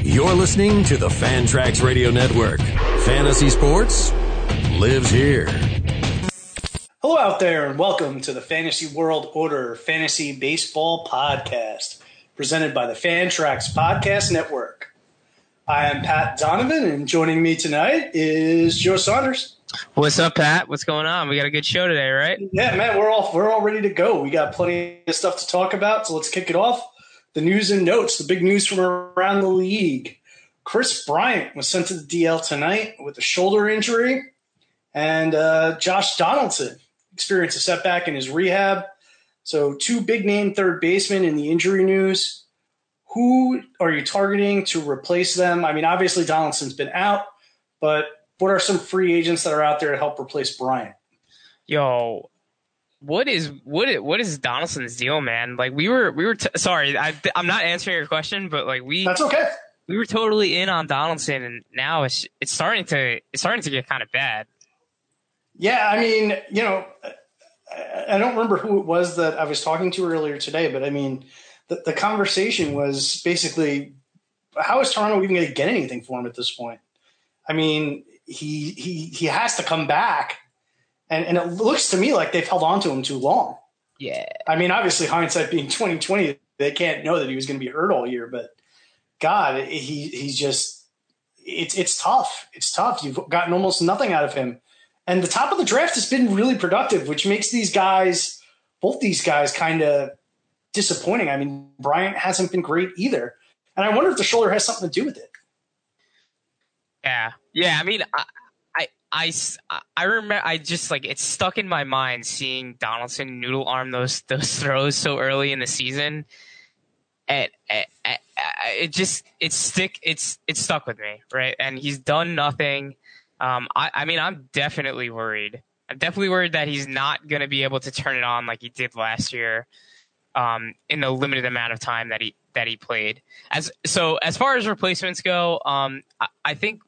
You're listening to the Fantrax Radio Network. Fantasy sports lives here. Hello out there, and welcome to the Fantasy World Order Fantasy Baseball Podcast, presented by the Fantrax Podcast Network. I am Pat Donovan, and joining me tonight is Joe Saunders. What's up, Pat? What's going on? We got a good show today, right? Yeah, man, we're all ready to go. We got plenty of stuff to talk about, so let's kick it off. The news and notes, the big news from around the league. Chris Bryant was sent to the DL tonight with a shoulder injury. And Josh Donaldson experienced a setback in his rehab. So two big-name third basemen in the injury news. Who are you targeting to replace them? I mean, obviously Donaldson's been out, but what are some free agents that are out there to help replace Bryant? Yo, What is Donaldson's deal, man? Like I'm not answering your question, but like that's okay. We were totally in on Donaldson, and now it's starting to get kind of bad. Yeah, I mean, you know, I don't remember who it was that I was talking to earlier today, but I mean, the conversation was basically, how is Toronto even going to get anything for him at this point? I mean, he has to come back. And it looks to me like they've held on to him too long. Yeah. I mean, obviously, hindsight being 2020, they can't know that he was going to be hurt all year. But, God, he's just – it's tough. It's tough. You've gotten almost nothing out of him. And the top of the draft has been really productive, which makes these guys – both these guys kind of disappointing. I mean, Bryant hasn't been great either. And I wonder if the shoulder has something to do with it. Yeah. Yeah, I mean – I remember I just like it's stuck in my mind seeing Donaldson noodle arm those throws so early in the season, and it stuck with me, right? And he's done nothing. I mean I'm definitely worried that he's not going to be able to turn it on like he did last year, in the limited amount of time that he played. As far as replacements go, I think.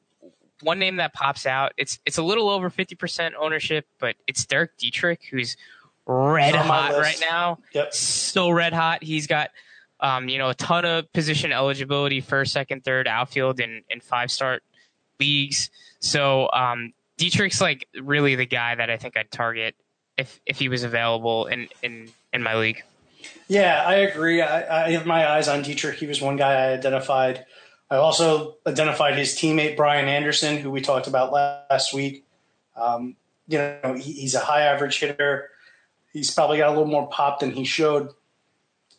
One name that pops out, it's a little over 50% ownership, but it's Derek Dietrich, who's red hot right now. Yep. So red hot. He's got, a ton of position eligibility, first, second, third, outfield in 5-star leagues. So Dietrich's like really the guy that I think I'd target if he was available in my league. Yeah, I agree. I have my eyes on Dietrich. He was one guy I identified. I also identified his teammate, Brian Anderson, who we talked about last week. He's a high average hitter. He's probably got a little more pop than he showed.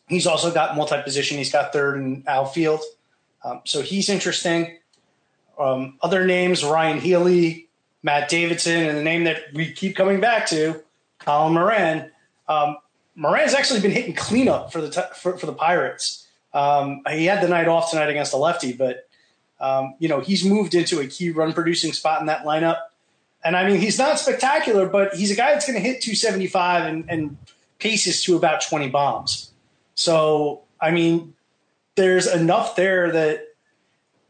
He's also got multi-position. He's got third and outfield. So he's interesting. Other names, Ryan Healy, Matt Davidson, and the name that we keep coming back to, Colin Moran. Moran's actually been hitting cleanup for the Pirates. He had the night off tonight against a lefty, but, he's moved into a key run-producing spot in that lineup. And, I mean, he's not spectacular, but he's a guy that's going to hit 275 and paces to about 20 bombs. So, I mean, there's enough there that,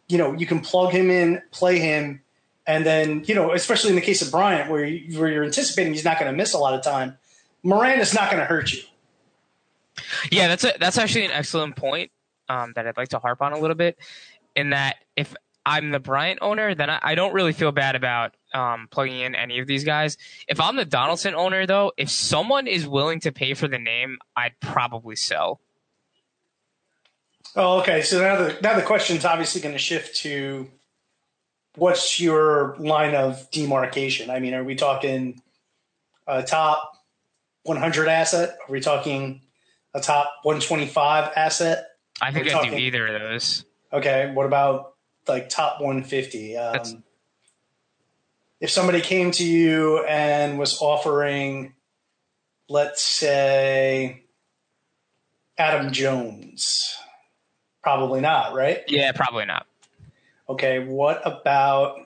you can plug him in, play him, and then, especially in the case of Bryant, where you're anticipating he's not going to miss a lot of time, Miranda's not going to hurt you. Yeah, that's actually an excellent point that I'd like to harp on a little bit, in that if I'm the Bryant owner, then I don't really feel bad about plugging in any of these guys. If I'm the Donaldson owner, though, if someone is willing to pay for the name, I'd probably sell. Oh, okay. So now the question's obviously going to shift to what's your line of demarcation? I mean, are we talking a top 100 asset? Are we talking a top 125 asset? I think I'd do either of those. Okay, what about like top 150? If somebody came to you and was offering, let's say, Adam Jones, Probably not, right? Yeah, probably not. Okay, what about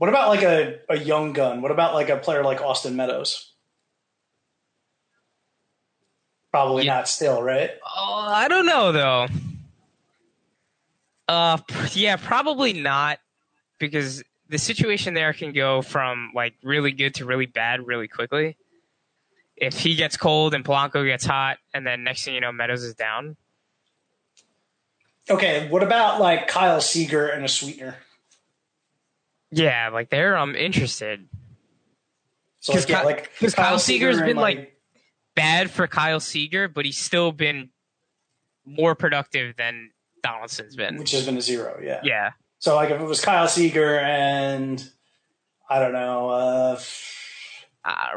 like a young gun? What about like a player like Austin Meadows? Probably not still, right? Oh, I don't know though. Yeah, probably not, because the situation there can go from like really good to really bad really quickly. If he gets cold and Polanco gets hot, and then next thing you know, Meadows is down. Okay, what about like Kyle Seager and a sweetener? Yeah, like there, I'm interested. So because Kyle Seager's been like bad for Kyle Seager, but he's still been more productive than Donaldson's been, which has been a zero. Yeah. Yeah. So like if it was Kyle Seager and I don't know,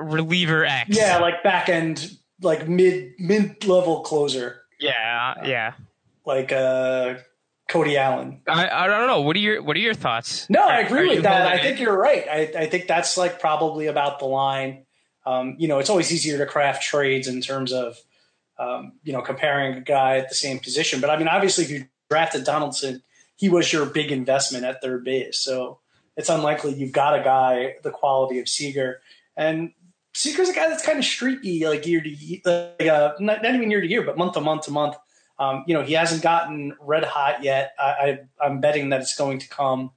reliever X. Yeah, like back end, like mid level closer. Yeah. Yeah. Like Cody Allen. I don't know. What are your thoughts? No, I agree with that. I think you're right. I think that's like probably about the line. It's always easier to craft trades in terms of comparing a guy at the same position. But I mean, obviously, if you drafted Donaldson, he was your big investment at third base. So it's unlikely you've got a guy the quality of Seager. And Seager's a guy that's kind of streaky, like year to year, like, not even year to year, but month to month to month. He hasn't gotten red hot yet. I'm betting that it's going to come.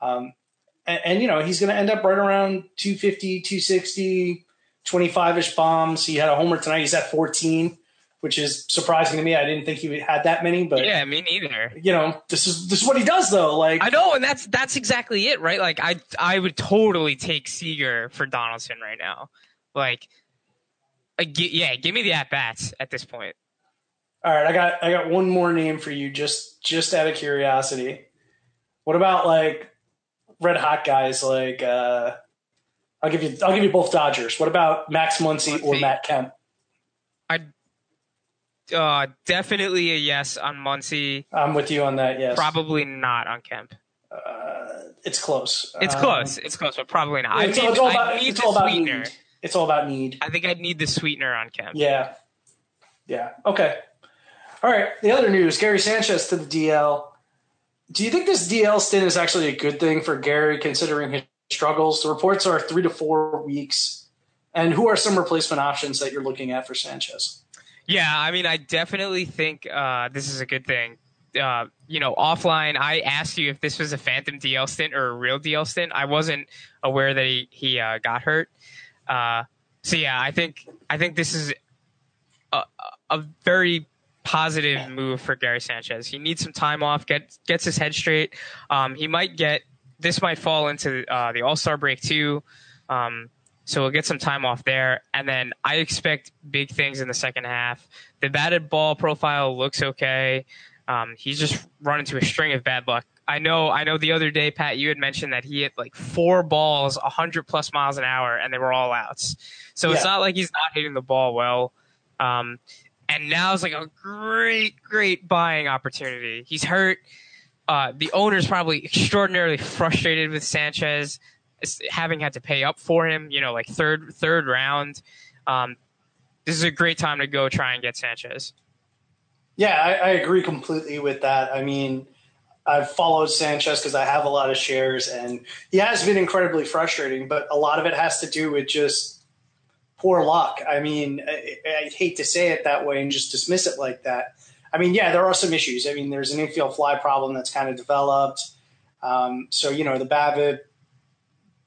He's going to end up right around 250, 260, 25-ish bombs. He had a homer tonight. He's at 14, which is surprising to me. I didn't think he had that many, but yeah, me neither. This is what he does though. Like I know. And that's exactly it. Right. Like I would totally take Seager for Donaldson right now. Like, give me the at-bats at this point. All right, I got one more name for you, just out of curiosity. What about like red hot guys? Like I'll give you both Dodgers. What about Max Muncy or Matt Kemp? I definitely a yes on Muncy. I'm with you on that. Yes, probably not on Kemp. It's close. It's close, but probably not. It's all about need. I think I'd need the sweetener on Kemp. Yeah. Yeah. Okay. All right, the other news, Gary Sanchez to the DL. Do you think this DL stint is actually a good thing for Gary considering his struggles? The reports are 3 to 4 weeks. And who are some replacement options that you're looking at for Sanchez? Yeah, I mean, I definitely think this is a good thing. Offline, I asked you if this was a phantom DL stint or a real DL stint. I wasn't aware that he got hurt. I think this is a very positive move for Gary Sanchez. He needs some time off, gets his head straight. This might fall into the All-Star break too. So we'll get some time off there. And then I expect big things in the second half. The batted ball profile looks okay. He's just run into a string of bad luck. I know the other day, Pat, you had mentioned that he hit like 4 balls, 100 plus miles an hour, and they were all outs. So It's not like he's not hitting the ball well. And now it's like a great buying opportunity. He's hurt. The owner's probably extraordinarily frustrated with Sanchez, having had to pay up for him, like third round. This is a great time to go try and get Sanchez. Yeah, I agree completely with that. I mean, I've followed Sanchez because I have a lot of shares, and he has been incredibly frustrating, but a lot of it has to do with just poor luck. I mean, I hate to say it that way and just dismiss it like that. I mean, yeah, there are some issues. I mean, there's an infield fly problem that's kind of developed. The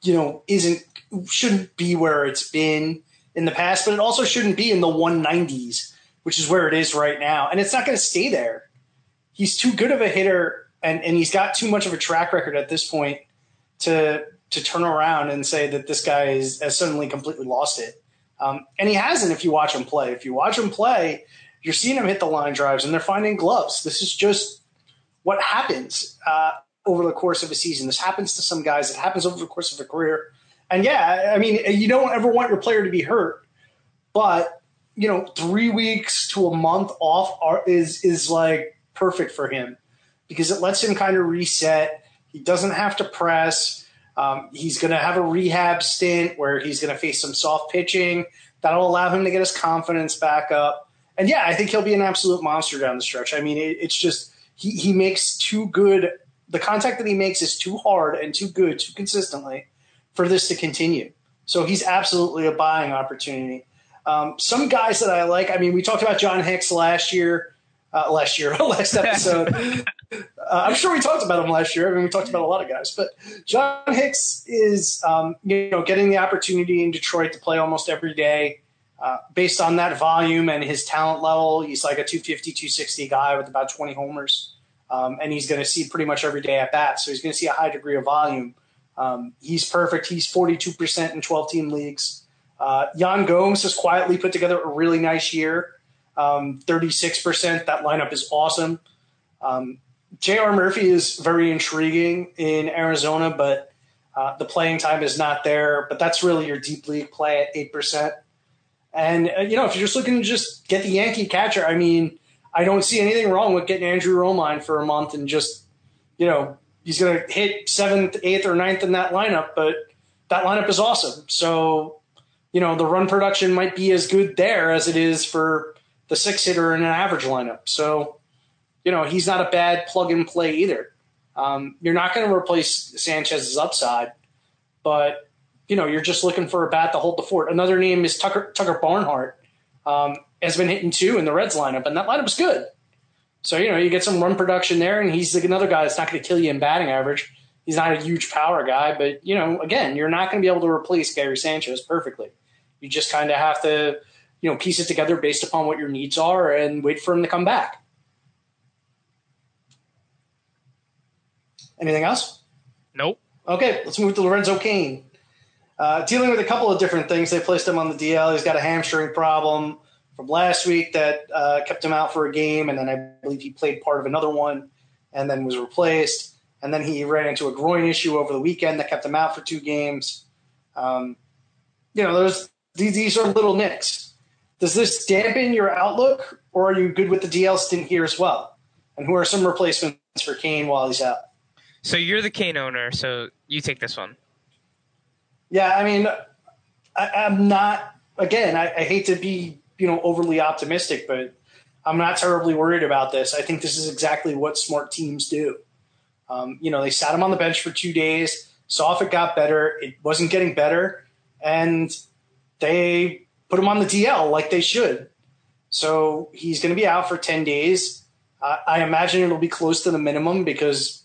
BABIP, shouldn't be where it's been in the past, but it also shouldn't be in the 190s, which is where it is right now. And it's not going to stay there. He's too good of a hitter, and he's got too much of a track record at this point to turn around and say that this guy has suddenly completely lost it. And he hasn't if you watch him play. If you watch him play, you're seeing him hit the line drives, and they're finding gloves. This is just what happens over the course of a season. This happens to some guys. It happens over the course of a career. And, yeah, I mean, you don't ever want your player to be hurt. But, 3 weeks to a month off is like perfect for him because it lets him kind of reset. He doesn't have to press. He's going to have a rehab stint where he's going to face some soft pitching. That'll allow him to get his confidence back up. And yeah, I think he'll be an absolute monster down the stretch. I mean, it's just he makes too good. The contact that he makes is too hard and too good, too consistently for this to continue. So he's absolutely a buying opportunity. Some guys that I like, I mean, we talked about John Hicks last year, last episode. I'm sure we talked about him last year. I mean, we talked about a lot of guys, but John Hicks is, getting the opportunity in Detroit to play almost every day. Based on that volume and his talent level, he's like a 250, 260 guy with about 20 homers. And he's going to see pretty much every day at bat. So he's going to see a high degree of volume. He's perfect. He's 42% in 12-team leagues. Yan Gomes has quietly put together a really nice year, 36%. That lineup is awesome. J.R. Murphy is very intriguing in Arizona, but the playing time is not there. But that's really your deep league play at 8%. And, if you're just looking to just get the Yankee catcher, I mean, I don't see anything wrong with getting Andrew Romine for a month and just, he's going to hit 7th, 8th, or 9th in that lineup, but that lineup is awesome. So, the run production might be as good there as it is for the six-hitter in an average lineup. So, he's not a bad plug-and-play either. You're not going to replace Sanchez's upside, but, you're just looking for a bat to hold the fort. Another name is Tucker Barnhart. Has been hitting two in the Reds lineup, and that lineup's good. So, you get some run production there, and he's like another guy that's not going to kill you in batting average. He's not a huge power guy, but, again, you're not going to be able to replace Gary Sanchez perfectly. You just kind of have to, piece it together based upon what your needs are and wait for him to come back. Anything else? Nope. Okay, let's move to Lorenzo Cain. Dealing with a couple of different things. They placed him on the DL. He's got a hamstring problem from last week that kept him out for a game, and then I believe he played part of another one and then was replaced. And then he ran into a groin issue over the weekend that kept him out for two games. These are little nicks. Does this dampen your outlook, or are you good with the DL stint here as well? And who are some replacements for Cain while he's out? So you're the Cain owner, so you take this one. Yeah, I mean, I'm not – again, I hate to be – overly optimistic, but I'm not terribly worried about this. I think this is exactly what smart teams do. They sat him on the bench for 2 days, saw if it got better. It wasn't getting better, and they put him on the DL like they should. So he's going to be out for 10 days. I imagine it'll be close to the minimum because,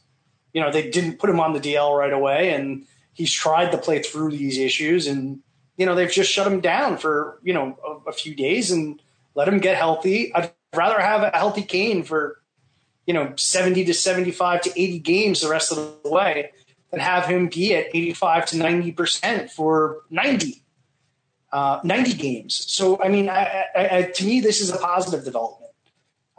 they didn't put him on the DL right away, and he's tried to play through these issues, and they've just shut him down for, a few days and let him get healthy. I'd rather have a healthy Cain for, 70 to 75 to 80 games the rest of the way than have him be at 85 to 90% for 90 games. So, I mean, to me, this is a positive development.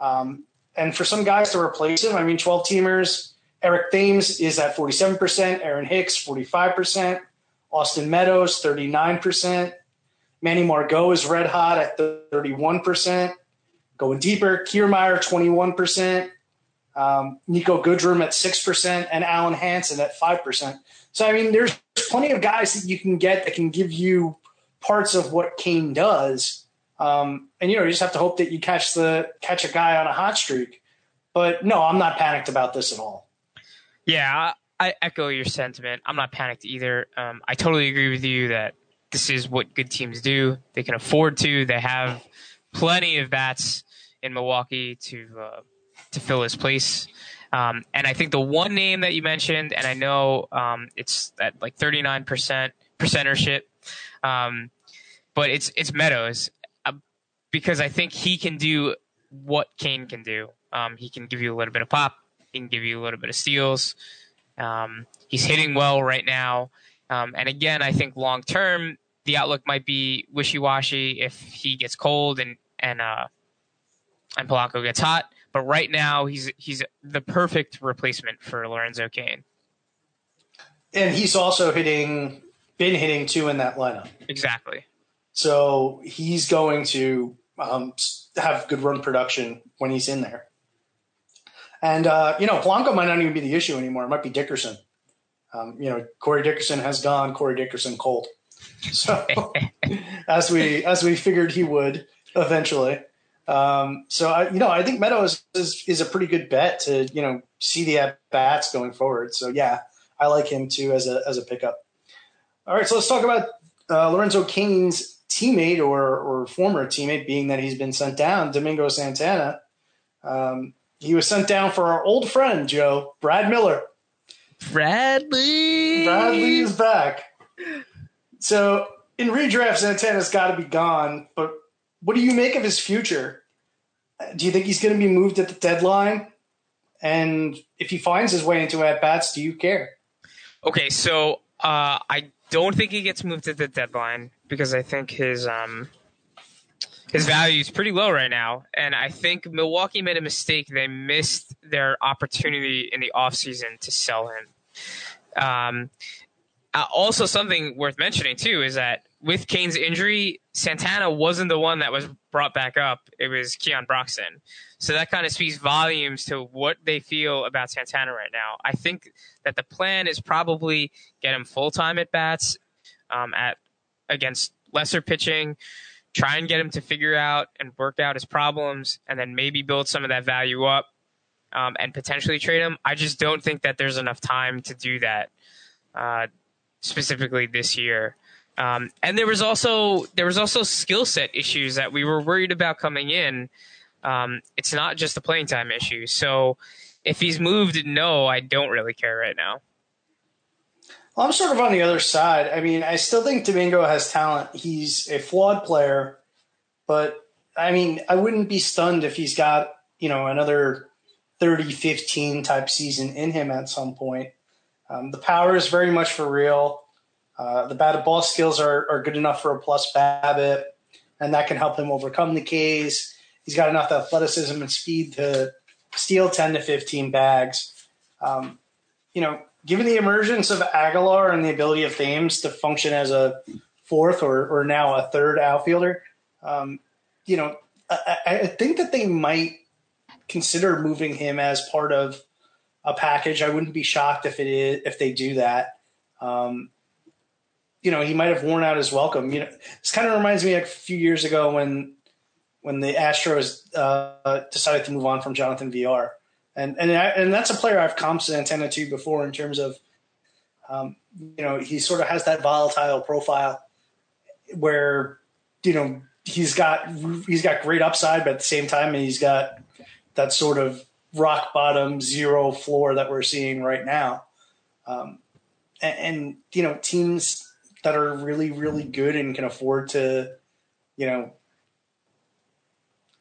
And for some guys to replace him, I mean, 12-teamers, Eric Thames is at 47%, Aaron Hicks, 45%. Austin Meadows, 39%. Manny Margot is red hot at 31%. Going deeper, Kiermaier, 21%. Nico Goodrum at 6%. And Alan Hansen at 5%. So, I mean, there's plenty of guys that you can get that can give you parts of what Cain does. And, you just have to hope that you catch a guy on a hot streak. But, no, I'm not panicked about this at all. Yeah, I echo your sentiment. I'm not panicked either. I totally agree with you that this is what good teams do. They can afford to. They have plenty of bats in Milwaukee to fill his place. And I think the one name that you mentioned, and I know it's at like 39% percentership, but it's Meadows because I think he can do what Cain can do. He can give you a little bit of pop. He can give you a little bit of steals. He's hitting well right now. And again, I think long term, the outlook might be wishy-washy if he gets cold and Polanco gets hot. But right now, he's the perfect replacement for Lorenzo Cain. And he's also been hitting two in that lineup. Exactly. So he's going to have good run production when he's in there. And, Polanco might not even be the issue anymore. It might be Dickerson. Corey Dickerson has gone Corey Dickerson cold. So as we figured he would eventually. I think Meadows is a pretty good bet to, see the at-bats going forward. So, yeah, I like him too as a pickup. All right, so let's talk about Lorenzo Cain's teammate or former teammate, being that he's been sent down, Domingo Santana. He was sent down for our old friend, Joe, Brad Miller. Bradley is back. So in redraft, Santana's got to be gone, but what do you make of his future? Do you think he's going to be moved at the deadline? And if he finds his way into at-bats, do you care? Okay, so I don't think he gets moved at the deadline because I think his value is pretty low right now. And I think Milwaukee made a mistake. They missed their opportunity in the offseason to sell him. Also, something worth mentioning, too, is that with Kane's injury, Santana wasn't the one that was brought back up. It was Keon Broxton. So that kind of speaks volumes to what they feel about Santana right now. I think that the plan is probably get him full-time at-bats against lesser pitching, try and get him to figure out and work out his problems, and then maybe build some of that value up and potentially trade him. I just don't think that there's enough time to do that specifically this year. And there was also skill set issues that we were worried about coming in. It's not just the playing time issue. So if he's moved, no, I don't really care right now. Well, I'm sort of on the other side. I mean, I still think Domingo has talent. He's a flawed player, but I mean, I wouldn't be stunned if he's got, another 30-15 type season in him at some point. The power is very much for real. The batted ball skills are good enough for a plus BABIP, and that can help him overcome the K's. He's got enough athleticism and speed to steal 10 to 15 bags. Given the emergence of Aguilar and the ability of Thames to function as a fourth or now a third outfielder, I think that they might consider moving him as part of a package. I wouldn't be shocked if they do that. He might have worn out his welcome. This kind of reminds me a few years ago when the Astros decided to move on from Jonathan VR. And that's a player I've comped Santana to before in terms of, he sort of has that volatile profile where, he's got great upside, but at the same time, and he's got that sort of rock bottom zero floor that we're seeing right now. And teams that are really, really good and can afford to,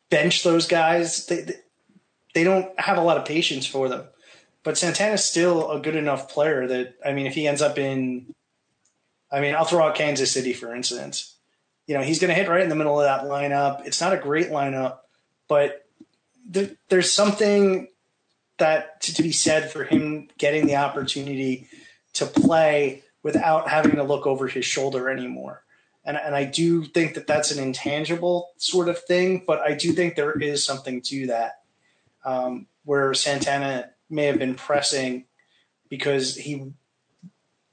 bench those guys, they don't have a lot of patience for them. But Santana's still a good enough player that, if he ends up in, I'll throw out Kansas City, for instance. He's going to hit right in the middle of that lineup. It's not a great lineup, but there's something that to be said for him getting the opportunity to play without having to look over his shoulder anymore. And I do think that that's an intangible sort of thing, but I do think there is something to that. Where Santana may have been pressing because he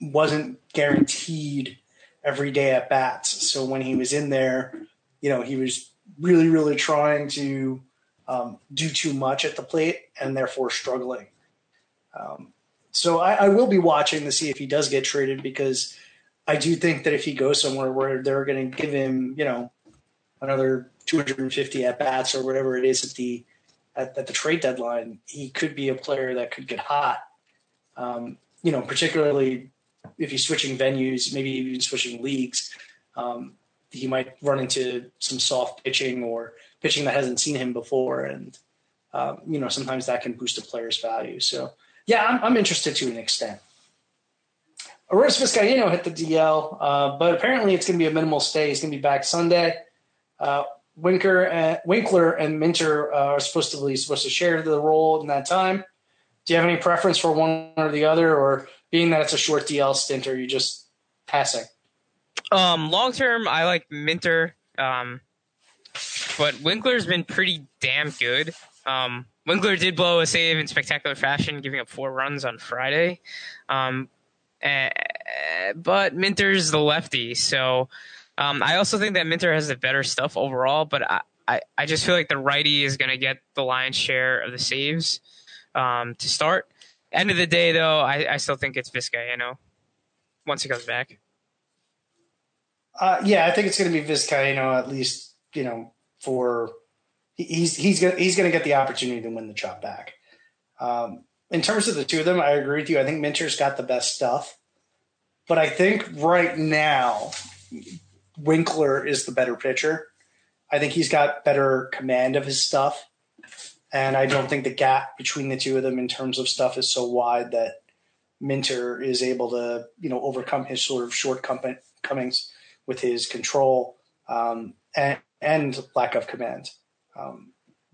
wasn't guaranteed every day at bats. So when he was in there, he was really, really trying to do too much at the plate and therefore struggling. So I will be watching to see if he does get traded, because I do think that if he goes somewhere where they're going to give him, another 250 at bats or whatever it is at the trade deadline, he could be a player that could get hot. Particularly if he's switching venues, maybe even switching leagues, he might run into some soft pitching or pitching that hasn't seen him before. And, sometimes that can boost a player's value. So, yeah, I'm interested to an extent. Aris Vizcaino hit the DL, but apparently it's going to be a minimal stay. He's going to be back Sunday. Winkler and Minter are supposed to share the role in that time. Do you have any preference for one or the other, or being that it's a short DL stint, are you just passing? Long term, I like Minter, but Winkler's been pretty damn good. Winkler did blow a save in spectacular fashion, giving up 4 runs on Friday, but Minter's the lefty, so. I also think that Minter has the better stuff overall, but I, I just feel like the righty is going to get the lion's share of the saves to start. End of the day, though, I still think it's Vizcaino once he comes back. Yeah, I think it's going to be Vizcaino at least, you know, for he's going to get the opportunity to win the chop back. In terms of the two of them, I agree with you. I think Minter's got the best stuff. But I think right now, Winkler is the better pitcher. I think he's got better command of his stuff. And I don't think the gap between the two of them in terms of stuff is so wide that Minter is able to, you know, overcome his sort of shortcomings with his control and lack of command.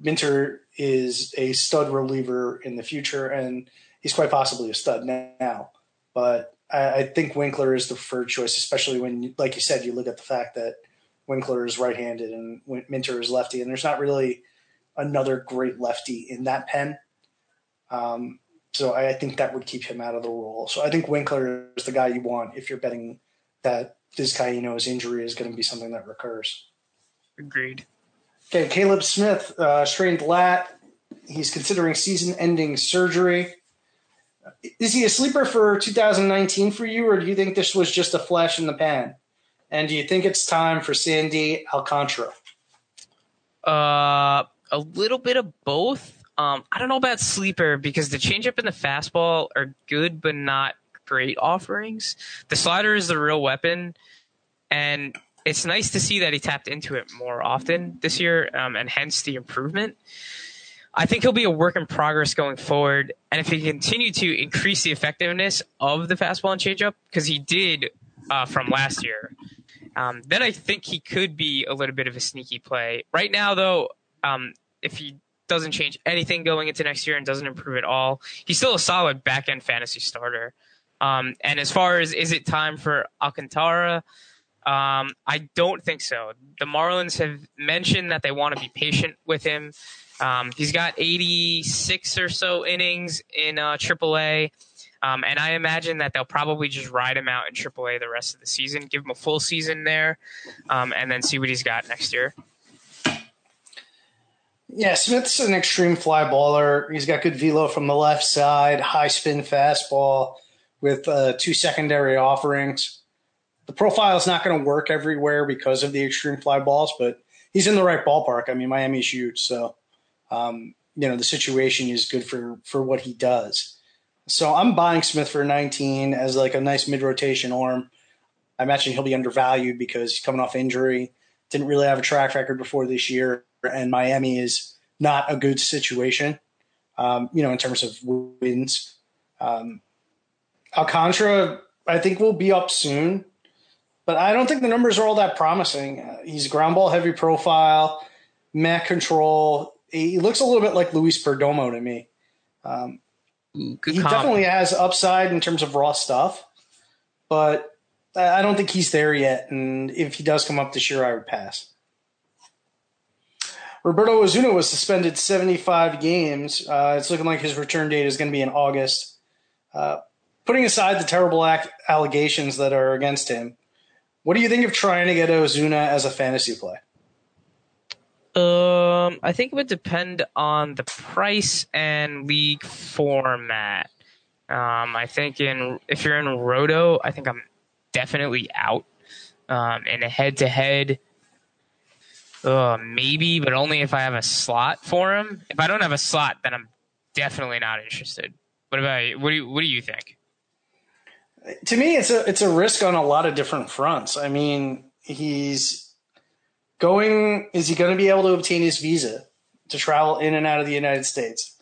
Minter is a stud reliever in the future, and he's quite possibly a stud now. But I think Winkler is the preferred choice, especially when, like you said, you look at the fact that Winkler is right-handed and Minter is lefty, and there's not really another great lefty in that pen. So I think that would keep him out of the role. So I think Winkler is the guy you want if you're betting that Vizcaino's injury is going to be something that recurs. Agreed. Okay, Caleb Smith, strained lat. He's considering season-ending surgery. Is he a sleeper for 2019 for you, or do you think this was just a flash in the pan? And do you think it's time for Sandy Alcantara? A little bit of both. I don't know about sleeper because the changeup and the fastball are good but not great offerings. The slider is the real weapon, and it's nice to see that he tapped into it more often this year, and hence the improvement. I think he'll be a work in progress going forward, and if he continue to increase the effectiveness of the fastball and changeup, because he did from last year, then I think he could be a little bit of a sneaky play. Right now, though, if he doesn't change anything going into next year and doesn't improve at all, he's still a solid back-end fantasy starter. And as far as is it time for Alcantara, I don't think so. The Marlins have mentioned that they want to be patient with him. He's got 86 or so innings in AAA, and I imagine that they'll probably just ride him out in AAA the rest of the season, give him a full season there, and then see what he's got next year. Yeah, Smith's an extreme fly baller. He's got good velo from the left side, high spin fastball with two secondary offerings. The profile is not going to work everywhere because of the extreme fly balls, but he's in the right ballpark. I mean, Miami's huge, so you know, the situation is good for what he does. So I'm buying Smith for 19 as like a nice mid-rotation arm. I imagine he'll be undervalued because he's coming off injury, didn't really have a track record before this year, and Miami is not a good situation, you know, in terms of wins. Alcantara, I think, will be up soon. But I don't think the numbers are all that promising. He's a ground ball heavy profile, mat control. He looks a little bit like Luis Perdomo to me. He definitely has upside in terms of raw stuff, but I don't think he's there yet. And if he does come up this year, I would pass. Roberto Osuna was suspended 75 games. It's looking like his return date is going to be in August. Putting aside the terrible allegations that are against him, what do you think of trying to get Ozuna as a fantasy play? I think it would depend on the price and league format. I think if you're in Roto, I think I'm definitely out. In a head-to-head, maybe, but only if I have a slot for him. If I don't have a slot, then I'm definitely not interested. What about you? What do you think? To me, it's a risk on a lot of different fronts. I mean, is he going to be able to obtain his visa to travel in and out of the United States?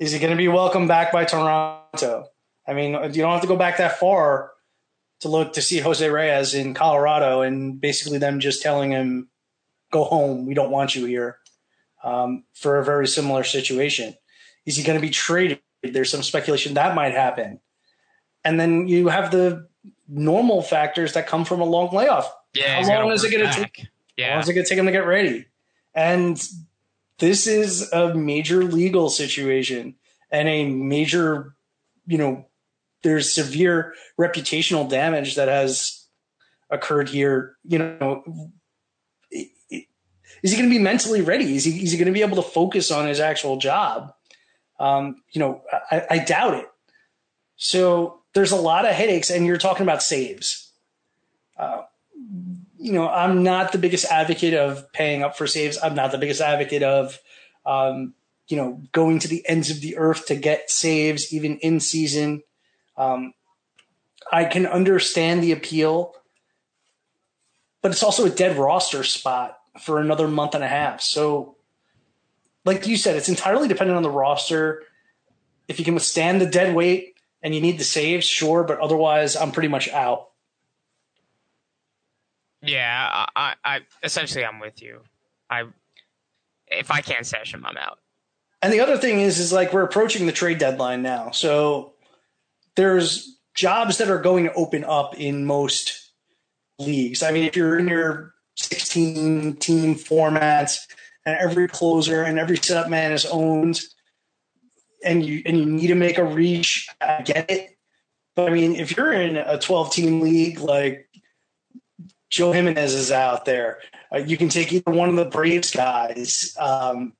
Is he going to be welcomed back by Toronto? I mean, you don't have to go back that far to look to see Jose Reyes in Colorado and basically them just telling him, go home, we don't want you here, for a very similar situation. Is he going to be traded? There's some speculation that might happen. And then you have the normal factors that come from a long layoff. Yeah, how long is it going to take? Yeah. How long is it going to take him to get ready? And this is a major legal situation and a major, you know, there's severe reputational damage that has occurred here. You know, is he going to be mentally ready? Is he going to be able to focus on his actual job? I doubt it. So there's a lot of headaches, and you're talking about saves. I'm not the biggest advocate of paying up for saves. I'm not the biggest advocate of, going to the ends of the earth to get saves, even in season. I can understand the appeal, but it's also a dead roster spot for another month and a half. So like you said, it's entirely dependent on the roster. If you can withstand the dead weight and you need the saves, sure. But otherwise I'm pretty much out. Yeah, I essentially I'm with you. If I can't stash him, I'm out. And the other thing is like we're approaching the trade deadline now. So there's jobs that are going to open up in most leagues. I mean, if you're in your 16-team formats and every closer and every setup man is owned and you need to make a reach, I get it. But, I mean, if you're in a 12-team league, like Joe Jimenez is out there. You can take either one of the Braves guys, with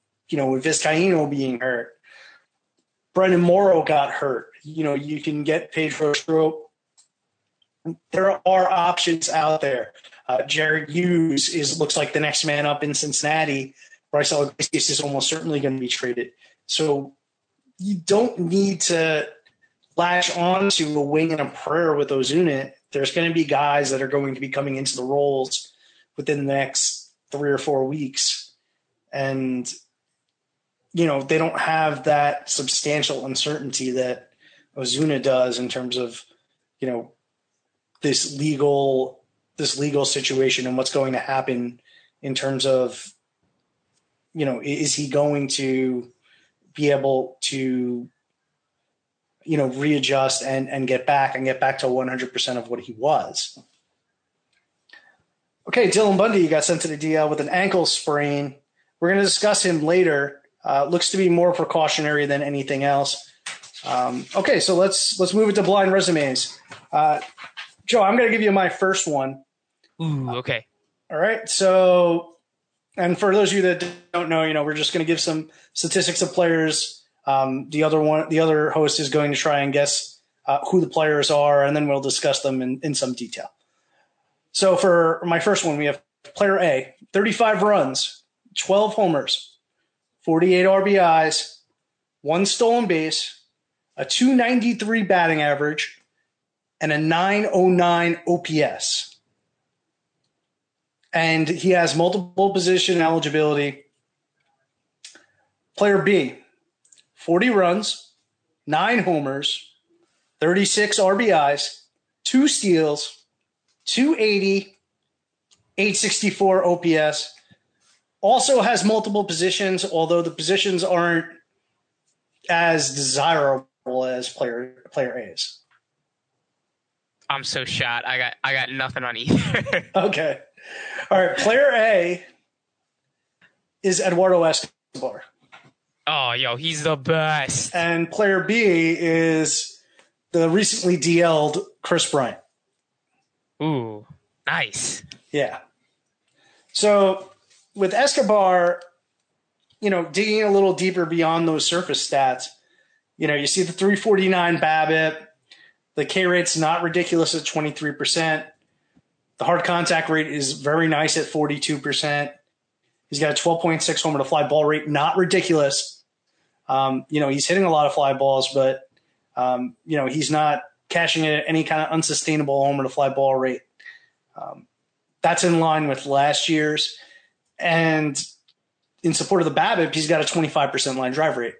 Vizcaino being hurt. Brendan Morrow got hurt. You can get Pedro Strop. There are options out there. Jared Hughes looks like the next man up in Cincinnati. Bryce Iglesias is almost certainly going to be traded. So you don't need to latch on to a wing and a prayer with Ozuna. There's going to be guys that are going to be coming into the roles within the next 3 or 4 weeks. And, they don't have that substantial uncertainty that Ozuna does in terms of, this legal situation and what's going to happen in terms of, is he going to be able to, readjust and get back to 100% of what he was. Okay. Dylan Bundy got sent to the DL with an ankle sprain. We're going to discuss him later. Looks to be more precautionary than anything else. Okay. So let's move it to blind resumes. Joe, I'm going to give you my first one. Ooh, okay. All right. So, and for those of you that don't know, we're just going to give some statistics of players. The other host is going to try and guess who the players are, and then we'll discuss them in some detail. So for my first one, we have player A, 35 runs, 12 homers, 48 RBIs, 1 stolen base, a 293 batting average, and a 909 OPS. And he has multiple position eligibility. Player B, 40 runs, 9 homers, 36 RBIs, 2 steals, 280, 864 OPS. Also has multiple positions, although the positions aren't as desirable as player A's. I'm so shot. I got nothing on either. Okay. All right. Player A is Eduardo Escobar. Oh, yo, he's the best. And player B is the recently DL'd Chris Bryant. Ooh, nice. Yeah. So with Escobar, digging a little deeper beyond those surface stats, you see the 349 BABIP, the K rate's not ridiculous at 23%. The hard contact rate is very nice at 42%. He's got a 12.6 homer to fly ball rate, not ridiculous. He's hitting a lot of fly balls, but, he's not cashing it at any kind of unsustainable homer to fly ball rate. That's in line with last year's. And in support of the BABIP, he's got a 25% line drive rate.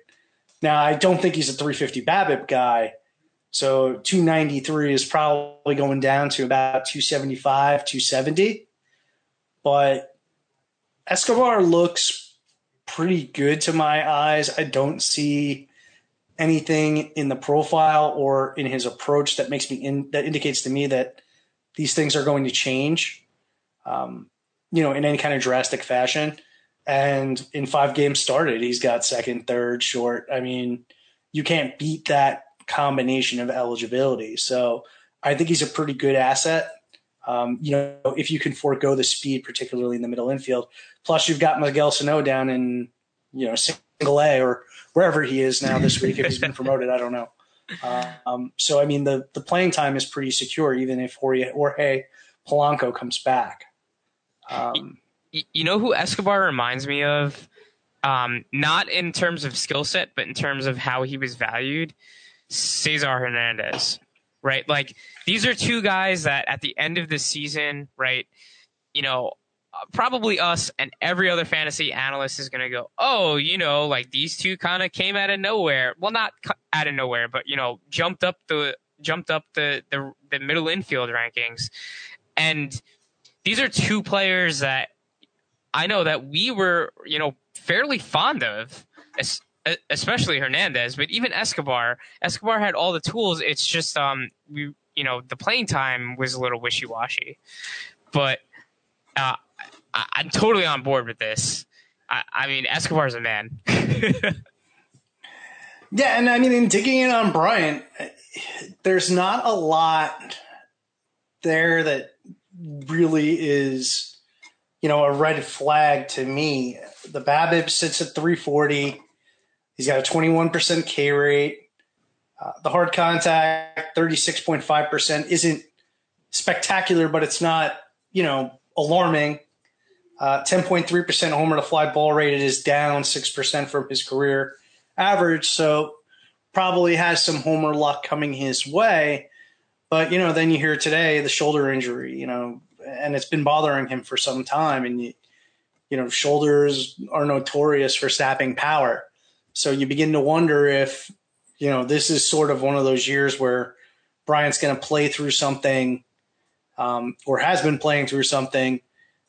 Now, I don't think he's a 350 BABIP guy. So 293 is probably going down to about 275, 270. But Escobar looks pretty good to my eyes. I don't see anything in the profile or in his approach that that indicates to me that these things are going to change, in any kind of drastic fashion. And in 5 games started, he's got second, third, short. I mean, you can't beat that combination of eligibility. So I think he's a pretty good asset. if you can forego the speed, particularly in the middle infield. Plus, you've got Miguel Sano down in, Single A or wherever he is now this week. If he's been promoted, I don't know. So, I mean, the playing time is pretty secure, even if Jorge Polanco comes back. You know who Escobar reminds me of? Not in terms of skill set, but in terms of how he was valued, Cesar Hernandez, right? Like, these are two guys that at the end of the season, right, probably us and every other fantasy analyst is going to go, oh, like these two kind of came out of nowhere. Well, not out of nowhere, but, jumped up the middle infield rankings. And these are two players that I know that we were, fairly fond of, especially Hernandez, but even Escobar had all the tools. It's just, the playing time was a little wishy-washy, but, I'm totally on board with this. I mean, Escobar's a man. Yeah, and I mean, in digging in on Bryant, there's not a lot there that really is, a red flag to me. The BABIP sits at 340. He's got a 21% K rate. The hard contact, 36.5%, isn't spectacular, but it's not, alarming. 10.3% homer to fly ball rate. It is down 6% from his career average. So probably has some homer luck coming his way. But, then you hear today the shoulder injury, and it's been bothering him for some time. And, shoulders are notorious for sapping power. So you begin to wonder if, this is sort of one of those years where Bryant's going to play through something or has been playing through something.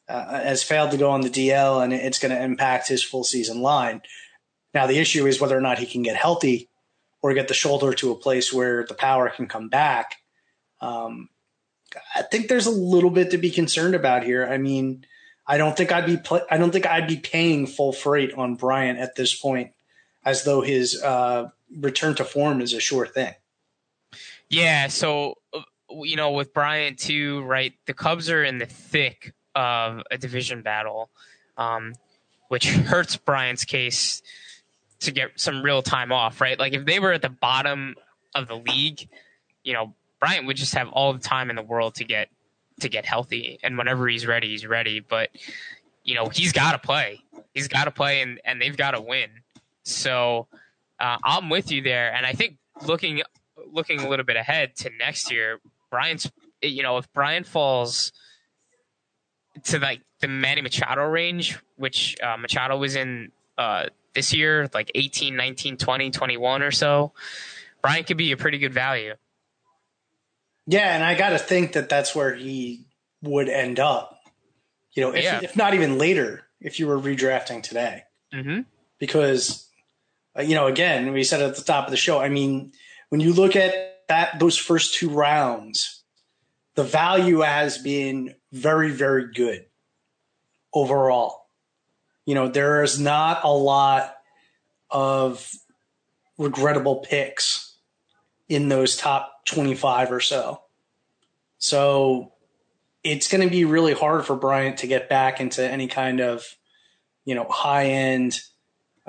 Has failed to go on the DL, and it's going to impact his full season line. Now, the issue is whether or not he can get healthy or get the shoulder to a place where the power can come back. I think there's a little bit to be concerned about here. I mean, I don't think I'd be paying full freight on Bryant at this point, as though his return to form is a sure thing. Yeah. So, with Bryant too, right? The Cubs are in the thick of a division battle, which hurts Bryant's case to get some real time off, right? Like if they were at the bottom of the league, Bryant would just have all the time in the world to get healthy. And whenever he's ready, he's ready. But, he's got to play. He's got to play and they've got to win. So I'm with you there. And I think looking a little bit ahead to next year, Bryant's, if Bryant falls to like the Manny Machado range, which Machado was in this year, like 18, 19, 20, 21 or so, Bryant could be a pretty good value. Yeah, and I got to think that that's where he would end up, if not even later, if you were redrafting today. Mm-hmm. Because, again, we said at the top of the show, I mean, when you look at those first two rounds, the value has been very, very good overall. There is not a lot of regrettable picks in those top 25 or so. So it's going to be really hard for Bryant to get back into any kind of, high end,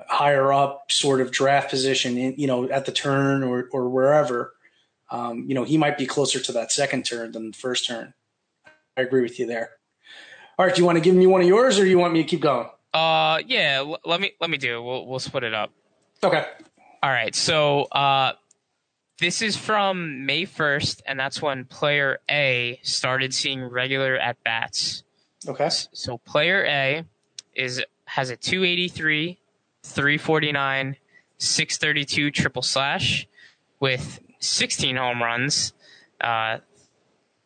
higher up sort of draft position, at the turn or wherever. He might be closer to that second turn than the first turn. I agree with you there. All right, do you want to give me one of yours, or do you want me to keep going? Yeah, let me do. We'll split it up. Okay. All right. So this is from May 1st, and that's when Player A started seeing regular at bats. Okay. So Player A has a 283, 349, 632 triple slash with 16 home runs,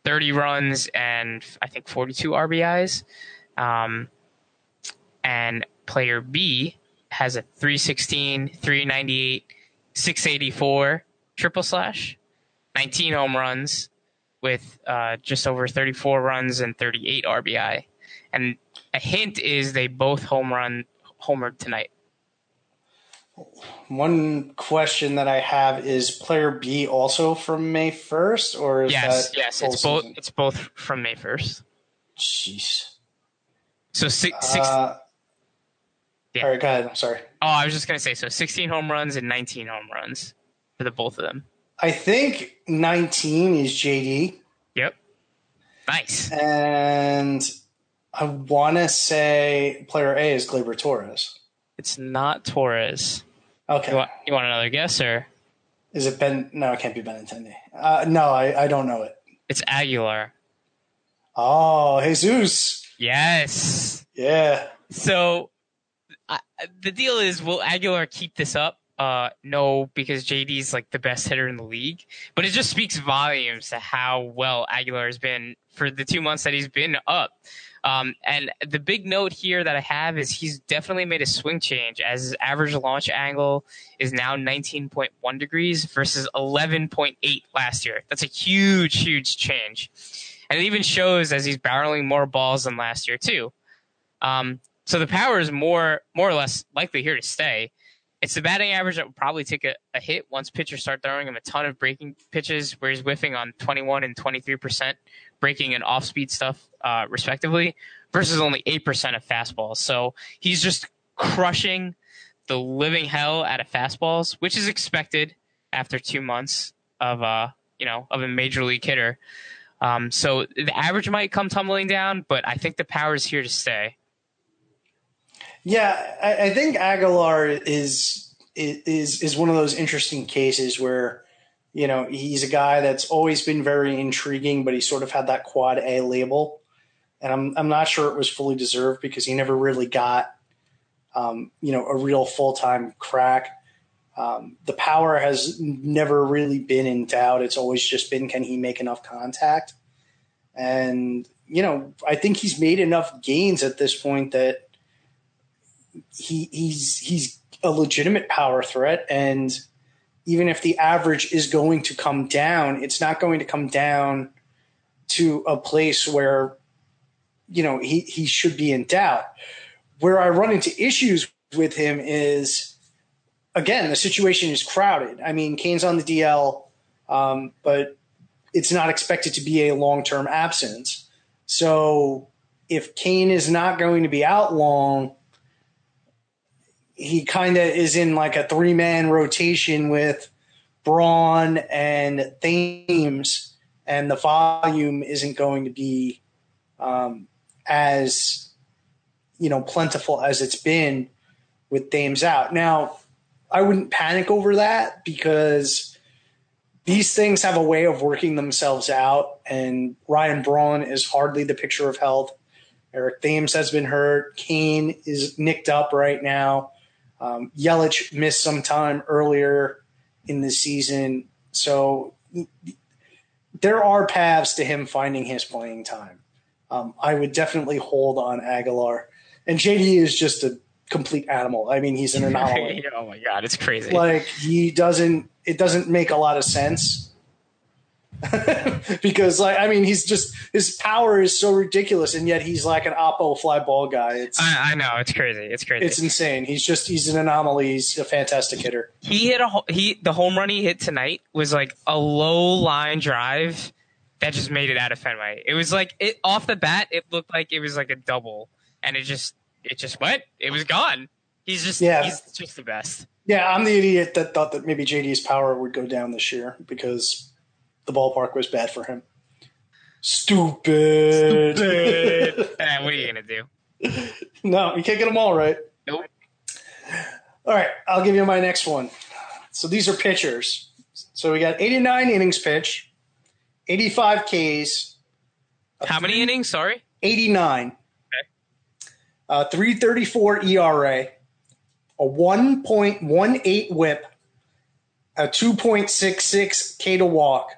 30 runs, and I think 42 RBIs. And Player B has a 316, 398, 684 triple slash, 19 home runs with just over 34 runs and 38 RBI. And a hint is they both homered tonight. One question that I have is player B also from May 1st, or is that? Yes, it's both from May 1st. Jeez. So six. Yeah. All right, go ahead. I'm sorry. Oh, I was just gonna say, so 16 home runs and 19 home runs for the both of them. I think 19 is JD. Yep. Nice. And I want to say player A is Gleyber Torres. It's not Torres. Okay. You want another guess, or is it Ben? No, it can't be Benintendi. No, I don't know it. It's Aguilar. Oh, Jesus. Yes. Yeah. So the deal is, will Aguilar keep this up? No, because JD's like the best hitter in the league. But it just speaks volumes to how well Aguilar has been for the 2 months that he's been up. And the big note here that I have is he's definitely made a swing change, as his average launch angle is now 19.1 degrees versus 11.8 last year. That's a huge, huge change. And it even shows as he's barreling more balls than last year too. So the power is more or less likely here to stay. It's the batting average that will probably take a hit once pitchers start throwing him a ton of breaking pitches, where he's whiffing on 21 and 23%. Breaking and off-speed stuff, respectively, versus only 8% of fastballs. So he's just crushing the living hell out of fastballs, which is expected after 2 months of a major league hitter. So the average might come tumbling down, but I think the power is here to stay. Yeah, I think Aguilar is one of those interesting cases where, you know, he's a guy that's always been very intriguing, but he sort of had that quad A label. And I'm not sure it was fully deserved, because he never really got, a real full-time crack. The power has never really been in doubt. It's always just been, can he make enough contact? And, you know, I think he's made enough gains at this point that he's a legitimate power threat. And even if the average is going to come down, it's not going to come down to a place where, you know, he should be in doubt. Where I run into issues with him is, again, the situation is crowded. I mean, Kane's on the DL, but it's not expected to be a long-term absence. So if Kane is not going to be out long, he kind of is in like a three-man rotation with Braun and Thames, and the volume isn't going to be as, you know, plentiful as it's been with Thames out. Now, I wouldn't panic over that, because these things have a way of working themselves out, and Ryan Braun is hardly the picture of health. Eric Thames has been hurt. Kane is nicked up right now. Yelich missed some time earlier in the season. So there are paths to him finding his playing time. I would definitely hold on Aguilar. And JD is just a complete animal. I mean, he's an anomaly. Oh my God, it's crazy. Like, it doesn't make a lot of sense. Because, like, I mean, he's just, his power is so ridiculous, and yet he's like an oppo fly ball guy. I know, it's crazy. It's insane. He's an anomaly. He's a fantastic hitter. The home run he hit tonight was like a low line drive that just made it out of Fenway. It was like, it off the bat, it looked like it was like a double, and it just went. It was gone. He's just the best. Yeah, I'm the idiot that thought that maybe JD's power would go down this year because the ballpark was bad for him. Stupid. What are you going to do? No, you can't get them all right. Nope. All right, I'll give you my next one. So these are pitchers. So we got 89 innings pitched, 85 Ks. How many innings? Sorry? 89. Okay. 3.34 ERA, a 1.18 whip, a 2.66 K to walk.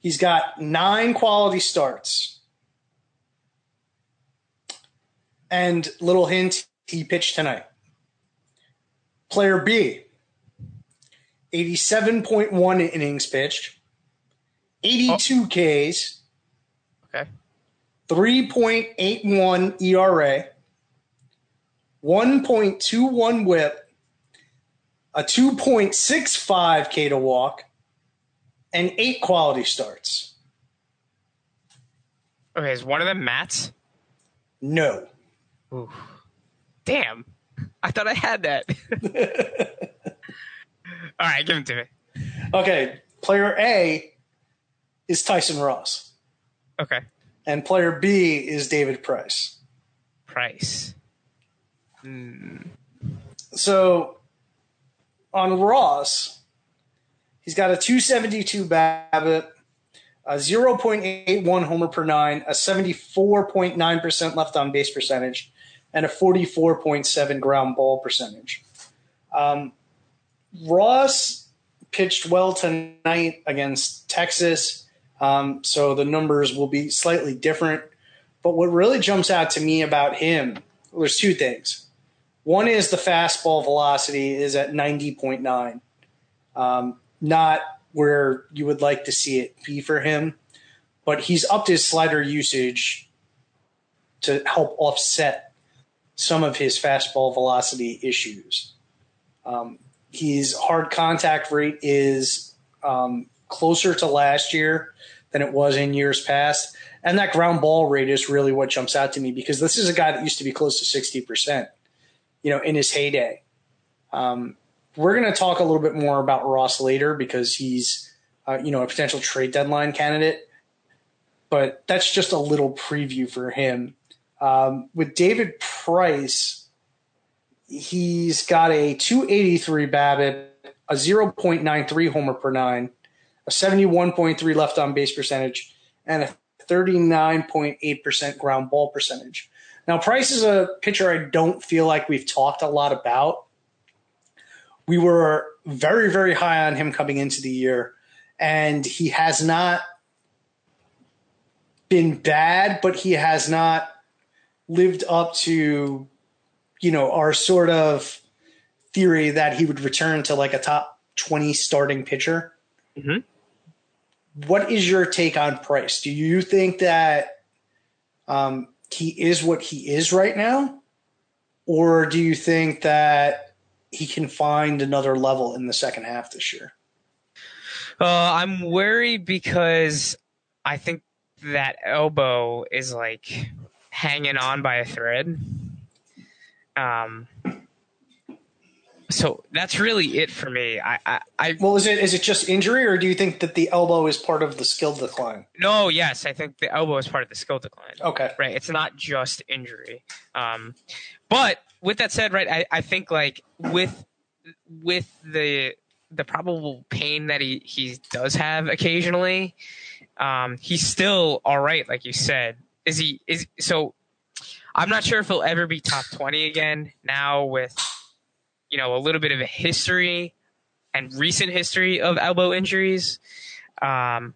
He's got 9 quality starts. And little hint, he pitched tonight. Player B, 87.1 innings pitched, 82 Ks, okay, 3.81 ERA, 1.21 whip, a 2.65 K to walk, and 8 quality starts. Okay, is one of them Matt's? No. Ooh. Damn. I thought I had that. All right, give him to me. Okay, player A is Tyson Ross. Okay. And player B is David Price. So on Ross, he's got a 272 BABIP, a 0.81 homer per nine, a 74.9% left on base percentage, and a 44.7 ground ball percentage. Ross pitched well tonight against Texas, so the numbers will be slightly different. But what really jumps out to me about him, there's two things. One is the fastball velocity is at 90.9, not where you would like to see it be for him, but he's upped his slider usage to help offset some of his fastball velocity issues. His hard contact rate is closer to last year than it was in years past. And that ground ball rate is really what jumps out to me, because this is a guy that used to be close to 60%, in his heyday. We're going to talk a little bit more about Ross later, because he's, a potential trade deadline candidate. But that's just a little preview for him. With David Price, he's got a 283 BABIP, a 0.93 homer per nine, a 71.3 left on base percentage, and a 39.8% ground ball percentage. Now, Price is a pitcher I don't feel like we've talked a lot about. We were very, very high on him coming into the year, and he has not been bad, but he has not lived up to, our sort of theory that he would return to like a top 20 starting pitcher. Mm-hmm. What is your take on Price? Do you think that he is what he is right now? Or do you think that he can find another level in the second half this year? I'm worried because I think that elbow is like hanging on by a thread. So that's really it for me. Well, is it just injury, or do you think that the elbow is part of the skill decline? No, yes, I think the elbow is part of the skill decline. Okay, right. It's not just injury. But with that said, right, I think like with the probable pain that he does have occasionally, he's still all right. Like you said, so I'm not sure if he'll ever be top 20 again. Now with a little bit of a history and recent history of elbow injuries. But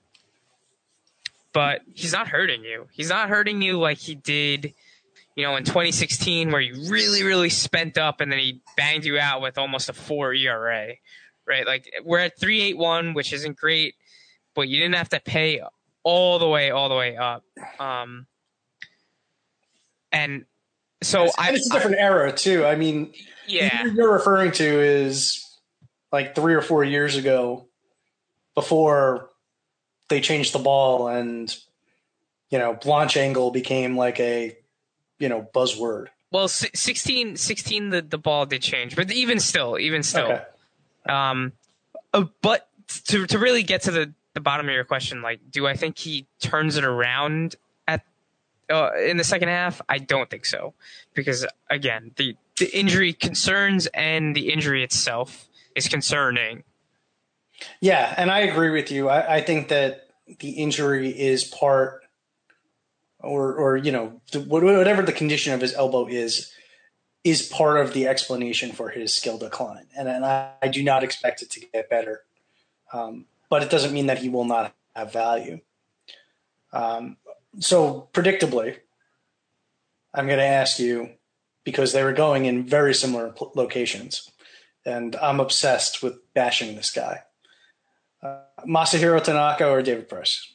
he's not hurting you. He's not hurting you like he did, in 2016, where you really, really spent up and then he banged you out with almost a 4 ERA, right? Like we're at 3.81, which isn't great, but you didn't have to pay all the way up. And it's a different era too. I mean, yeah, what you're referring to is like 3 or 4 years ago, before they changed the ball and launch angle became like a buzzword. Well, 16, the ball did change, but even still, okay. But to really get to the bottom of your question, like, do I think he turns it around in the second half? I don't think so, because again, the injury concerns and the injury itself is concerning. Yeah, and I agree with you. I think that the injury is part, whatever the condition of his elbow is part of the explanation for his skill decline, and I do not expect it to get better. But it doesn't mean that he will not have value. So predictably, I'm going to ask you, because they were going in very similar locations, and I'm obsessed with bashing this guy. Masahiro Tanaka or David Price?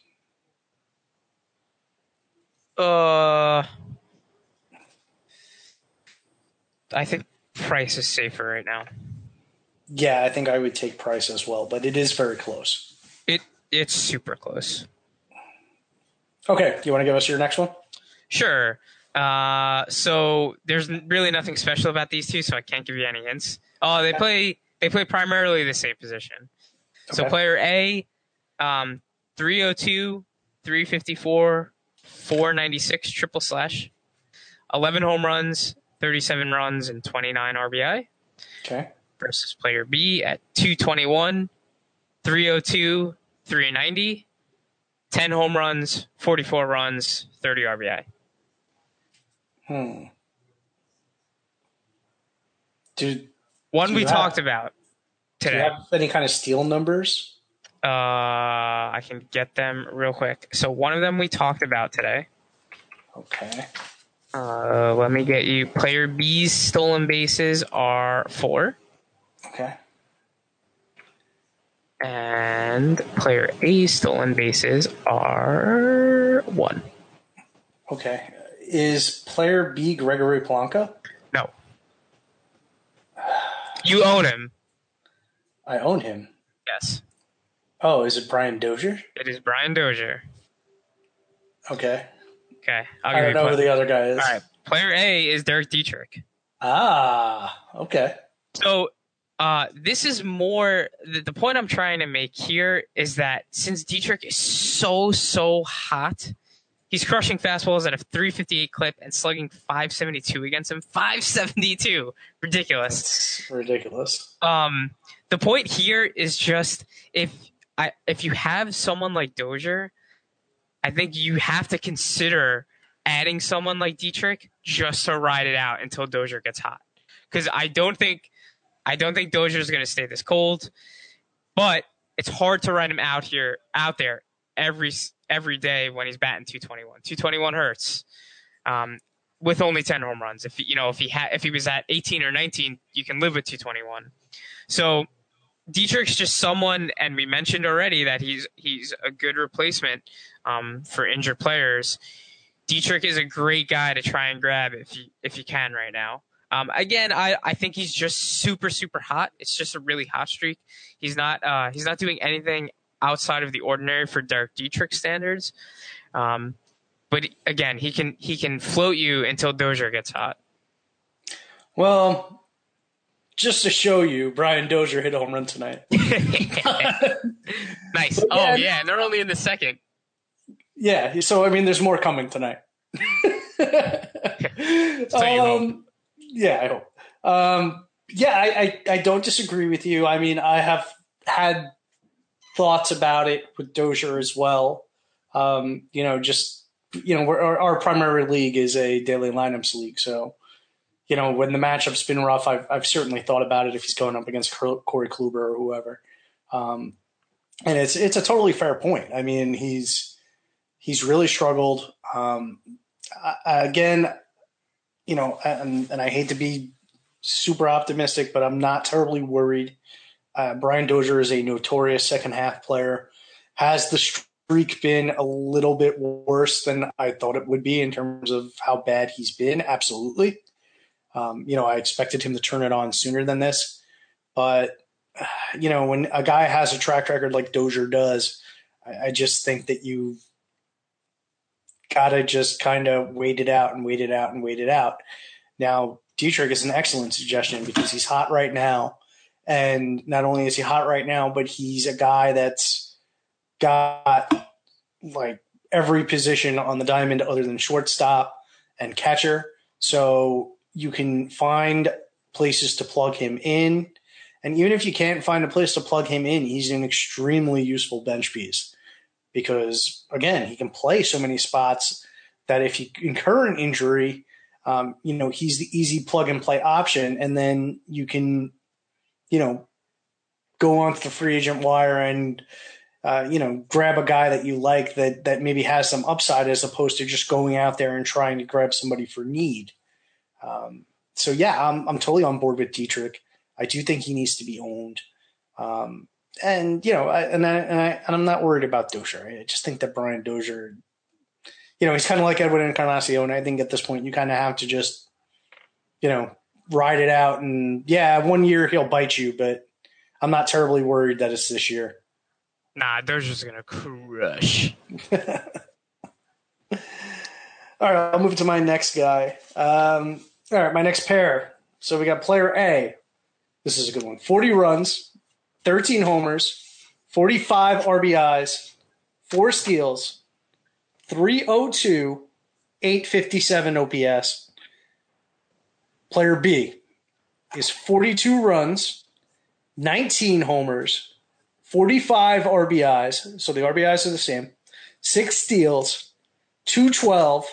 I think Price is safer right now. Yeah, I think I would take Price as well, but it is very close. It's super close. Okay, do you want to give us your next one? Sure. So there's really nothing special about these two, so I can't give you any hints. They play primarily the same position. Okay. So player A, 302, 354, 496, triple slash, 11 home runs, 37 runs, and 29 RBI. Okay. Versus player B at 221, 302, 390, 10 home runs, 44 runs, 30 RBI. Talked about today. Do you have any kind of steal numbers? I can get them real quick. So one of them we talked about today. Okay. Let me get you. Player B's stolen bases are 4. Okay. And player A's stolen bases are 1. Okay. Is player B Gregory Polanco? No. You own him. I own him? Yes. Oh, is it Brian Dozier? It is Brian Dozier. Okay. I don't know who the other guy is. All right. Player A is Derek Dietrich. Ah, okay. So this is more – the point I'm trying to make here is that since Dietrich is so hot – he's crushing fastballs at a 358 clip and slugging 572 against him. 572. Ridiculous. That's ridiculous. The point here is just if you have someone like Dozier, I think you have to consider adding someone like Dietrich just to ride it out until Dozier gets hot. Because I don't think Dozier is going to stay this cold, but it's hard to ride him out there every day when he's batting 221. 221 hurts with only 10 home runs. If he was at 18 or 19, you can live with 221. So Dietrich's just someone, and we mentioned already that he's a good replacement for injured players. Dietrich is a great guy to try and grab if you can right now. Again, I think he's just super hot. It's just a really hot streak. He's not doing anything outside of the ordinary for Derek Dietrich standards, but again, he can float you until Dozier gets hot. Well, just to show you, Brian Dozier hit a home run tonight. Nice. Again, oh yeah, not only in the second. Yeah. So I mean, there's more coming tonight. Yeah, I hope. I don't disagree with you. I mean, I have had thoughts about it with Dozier as well. Our primary league is a daily lineups league. So, when the matchup's been rough, I've certainly thought about it if he's going up against Corey Kluber or whoever. And it's a totally fair point. I mean, he's really struggled. I hate to be super optimistic, but I'm not terribly worried. Brian Dozier is a notorious second-half player. Has the streak been a little bit worse than I thought it would be in terms of how bad he's been? Absolutely. I expected him to turn it on sooner than this. But, when a guy has a track record like Dozier does, I just think that you've got to just kind of wait it out. Now, Dietrich is an excellent suggestion because he's hot right now. And not only is he hot right now, but he's a guy that's got like every position on the diamond other than shortstop and catcher. So you can find places to plug him in. And even if you can't find a place to plug him in, he's an extremely useful bench piece because, again, he can play so many spots that if you incur an injury, he's the easy plug and play option. And then you can go onto the free agent wire and, grab a guy that you like that maybe has some upside as opposed to just going out there and trying to grab somebody for need. I'm totally on board with Dietrich. I do think he needs to be owned. I'm not worried about Dozier. I just think that Brian Dozier, he's kind of like Edwin Encarnacion. I think at this point you kind of have to just, ride it out, and 1 year he'll bite you, but I'm not terribly worried that it's this year. Nah, they're just going to crush. All right, I'll move to my next guy. All right, my next pair. So we got player A. This is a good one. 40 runs, 13 homers, 45 RBIs, 4 steals, 302, 857 OPS. Player B is 42 runs, 19 homers, 45 RBIs. So the RBIs are the same. 6 steals, 212,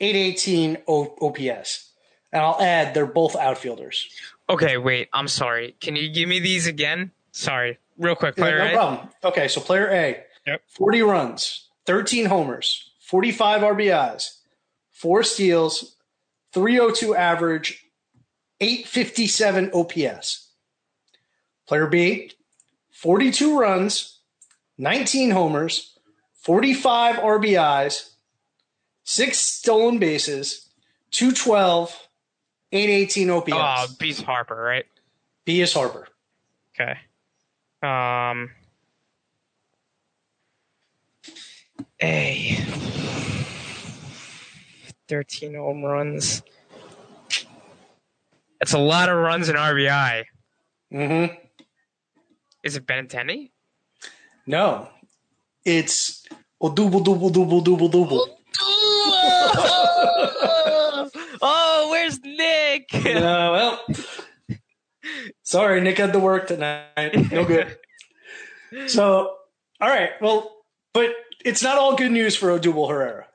818 OPS. And I'll add, they're both outfielders. Okay, wait. I'm sorry. Can you give me these again? Sorry. Real quick. Player A. No problem. Okay, so player A. Yep. 40 runs, 13 homers, 45 RBIs, 4 steals, 302 average, 857 OPS. Player B, 42 runs, 19 homers, 45 RBIs, 6 stolen bases, 212, 818 OPS. Oh, B's Harper, right? B is Harper. Okay. A 13 home runs. That's a lot of runs in RBI. Mm-hmm. Is it Benintendi? No. It's double. Oh, where's Nick? No, well. Sorry, Nick had to work tonight. No good. So, all right. Well, but it's not all good news for Odubel Herrera.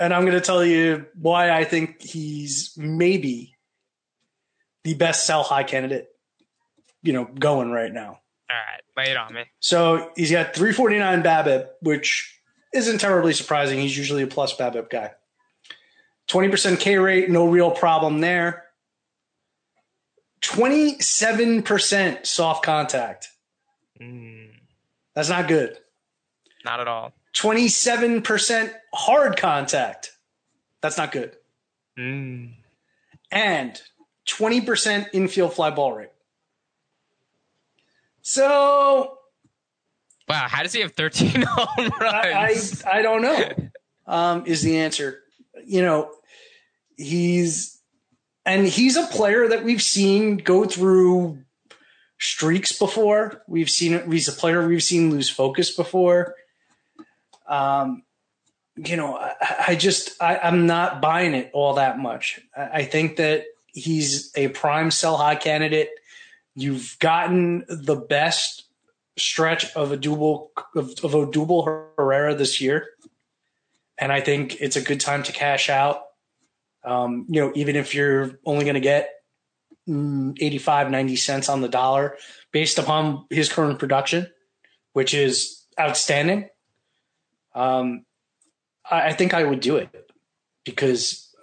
And I'm going to tell you why I think he's maybe the best sell-high candidate, going right now. All right. Lay it on me. So he's got 349 BABIP, which isn't terribly surprising. He's usually a plus BABIP guy. 20% K rate, no real problem there. 27% soft contact. That's not good. Not at all. 27% hard contact. That's not good. And 20% infield fly ball rate. So. Wow. How does he have 13 home runs? I don't know. Is the answer. He's a player that we've seen go through streaks before. He's a player we've seen lose focus before. I'm not buying it all that much. I think that he's a prime sell high candidate. You've gotten the best stretch of Odubel Herrera this year. And I think it's a good time to cash out. Even if you're only going to get 85, 90 cents on the dollar based upon his current production, which is outstanding. I think I would do it because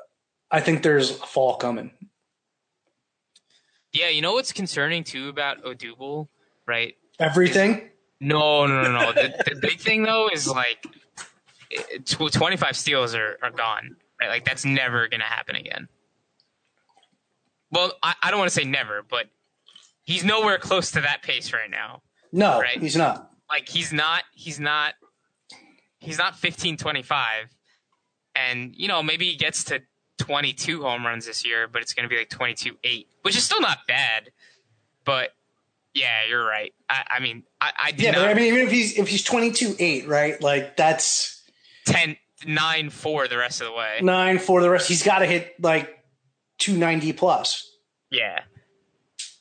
I think there's a fall coming. Yeah, what's concerning too about Odubel, right? Everything? No. The big thing though is 25 steals are gone, right? Like that's never going to happen again. Well, I don't want to say never, but he's nowhere close to that pace right now. No, right? He's not. Like he's not. He's not 15-25, and, maybe he gets to 22 home runs this year, but it's going to be 22-8, which is still not bad. But, yeah, you're right. Even if he's 22-8, right, that's 9-4 the rest of the way. He's got to hit, .290 plus. Yeah.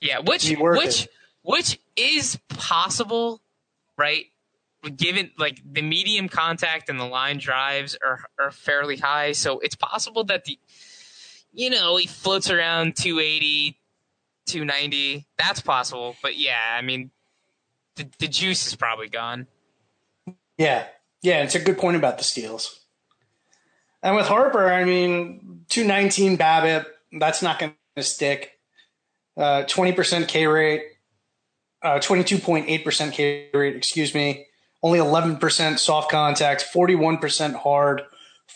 Yeah, which is possible, right? Given the medium contact and the line drives are fairly high. So it's possible that he floats around 280, 290. That's possible. But yeah, the juice is probably gone. Yeah. Yeah. It's a good point about the steals. And with Harper, 219 BABIP, that's not going to stick. 20% K rate, 22.8% K rate, excuse me. Only 11% soft contact, 41% hard,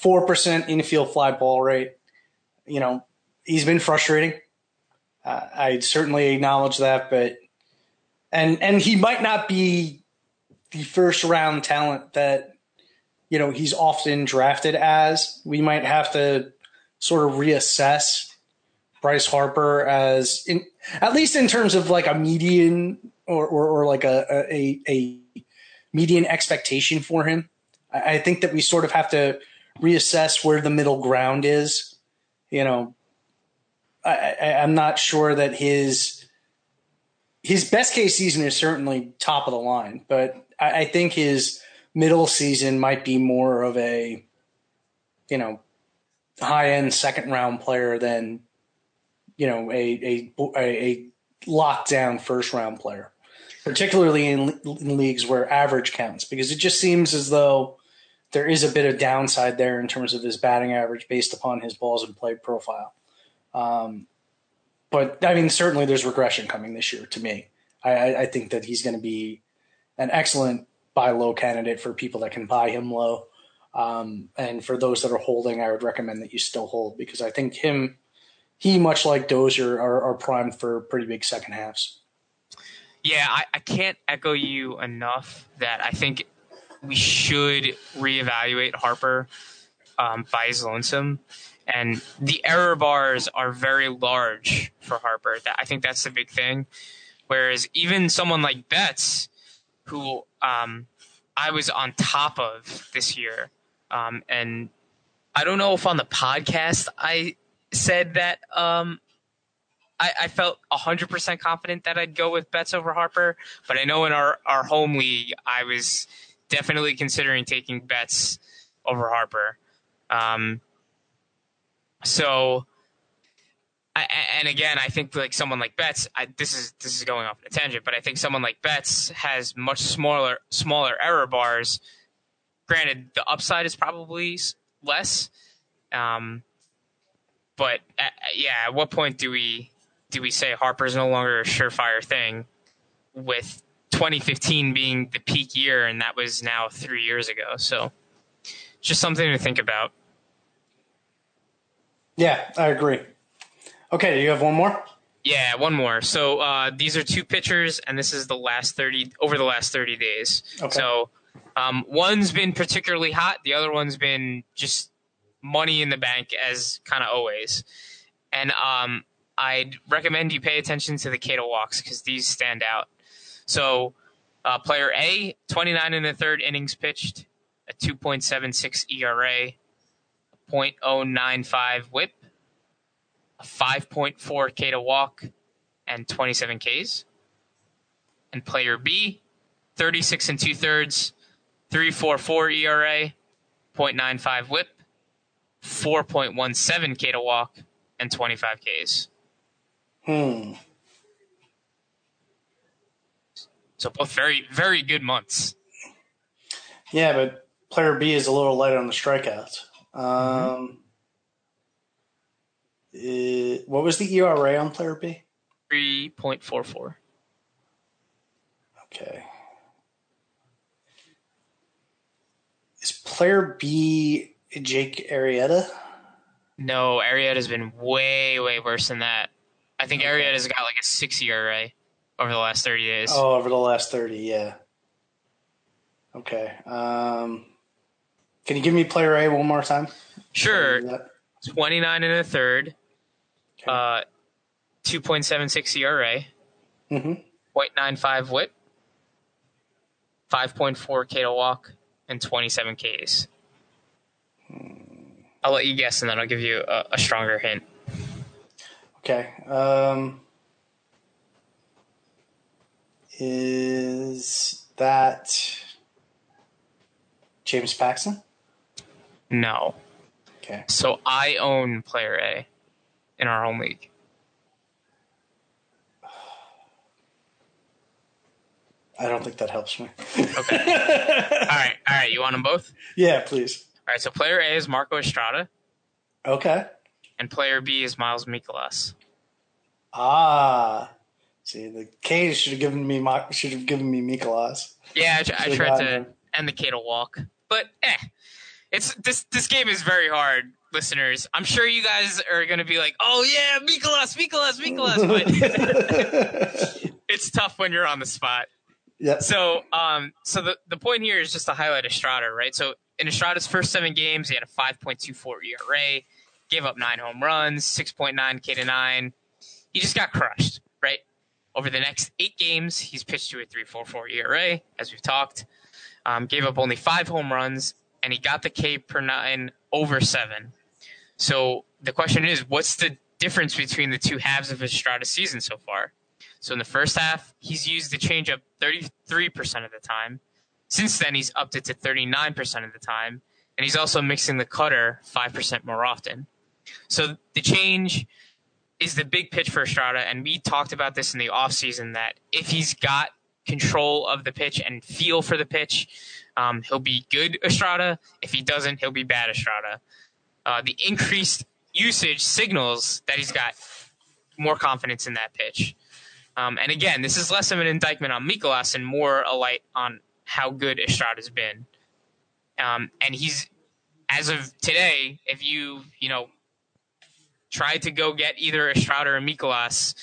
4% infield fly ball rate. He's been frustrating. I certainly acknowledge that, but And he might not be the first round talent that, you know, he's often drafted as. We might have to sort of reassess Bryce Harper as, in, at least in terms of like a median or like a median expectation for him. I think that we sort of have to reassess where the middle ground is. You know, I'm not sure that his best case season is certainly top of the line, but I think his middle season might be more of a, you know, high end second round player than, you know, a lockdown first round player, particularly in leagues where average counts, because it just seems as though there is a bit of downside there in terms of his batting average based upon his balls in play profile. But I mean, certainly there's regression coming this year to me. I think that he's going to be an excellent buy low candidate for people that can buy him low. And for those that are holding, I would recommend that you still hold, because I think he, much like Dozier, are primed for pretty big second halves. Yeah, I can't echo you enough that I think we should reevaluate Harper by his lonesome. And the error bars are very large for Harper. I think that's the big thing. Whereas even someone like Betts, who I was on top of this year, and I don't know if on the podcast I said that I felt 100% confident that I'd go with Betts over Harper, but I know in our home league, I was definitely considering taking Betts over Harper. And again, I think like someone like Betts, this is going off on a tangent, but I think someone like Betts has much smaller error bars. Granted, the upside is probably less, but yeah, at what point do we say Harper's no longer a surefire thing, with 2015 being the peak year, and that was now 3 years ago? So just something to think about. Yeah, I agree. Okay, you have one more? Yeah, one more. So these are two pitchers, and this is the last 30 days. Okay. So one's been particularly hot. The other one's been just money in the bank, as kind of always. And I'd recommend you pay attention to the Cato walks, because these stand out. So player A, 29 and a third innings pitched, a 2.76 ERA, 0.095 whip, a 5.4 K to walk, and 27 Ks. And player B, 36 and two-thirds, 3.44 ERA, 0.95 whip, 4.17 K to walk, and 25 Ks. So both very, very good months. Yeah, but player B is a little light on the strikeouts. What was the ERA on player B? 3.44. Okay. Is player B Jake Arrieta? No, Arrieta's been way, way worse than that. I think Arrieta's got like a 6 ERA over the last 30 days. Oh, over the last 30, yeah. Okay. Can you give me player A one more time? Sure. 29 and a third, okay. 2.76 ERA, 0.95 whip, 5.4 K to walk, and 27 Ks. I'll let you guess, and then I'll give you a stronger hint. Okay. Is that James Paxton? No. Okay. So I own player A in our home league. I don't think that helps me. Okay. All right. You want them both? Yeah, please. All right. So player A is Marco Estrada. Okay. And player B is Miles Mikolas. Ah. See, the K should have given me Mikolas. Yeah, I tried to end the K to walk, but It's this game is very hard, listeners. I'm sure you guys are going to be like, "Oh yeah, Mikolas, Mikolas, Mikolas," but it's tough when you're on the spot. Yeah. So, so the point here is just to highlight Estrada, right? So in Estrada's first 7 games, he had a 5.24 ERA, gave up 9 home runs, 6.9 K to nine. He just got crushed, right? Over the next 8 games, he's pitched to a 3.44 ERA, as we've talked. Gave up only 5 home runs, and he got the K per nine over 7. So the question is, what's the difference between the two halves of Estrada's season so far? So in the first half, he's used the changeup 33% of the time. Since then, he's upped it to 39% of the time, and he's also mixing the cutter 5% more often. So the change is the big pitch for Estrada, and we talked about this in the offseason, that if he's got control of the pitch and feel for the pitch, he'll be good Estrada. If he doesn't, he'll be bad Estrada. The increased usage signals that he's got more confidence in that pitch. And again, this is less of an indictment on Mikolas and more a light on how good Estrada's been. And he's, as of today, if you try to go get either Estrada or Mikolas,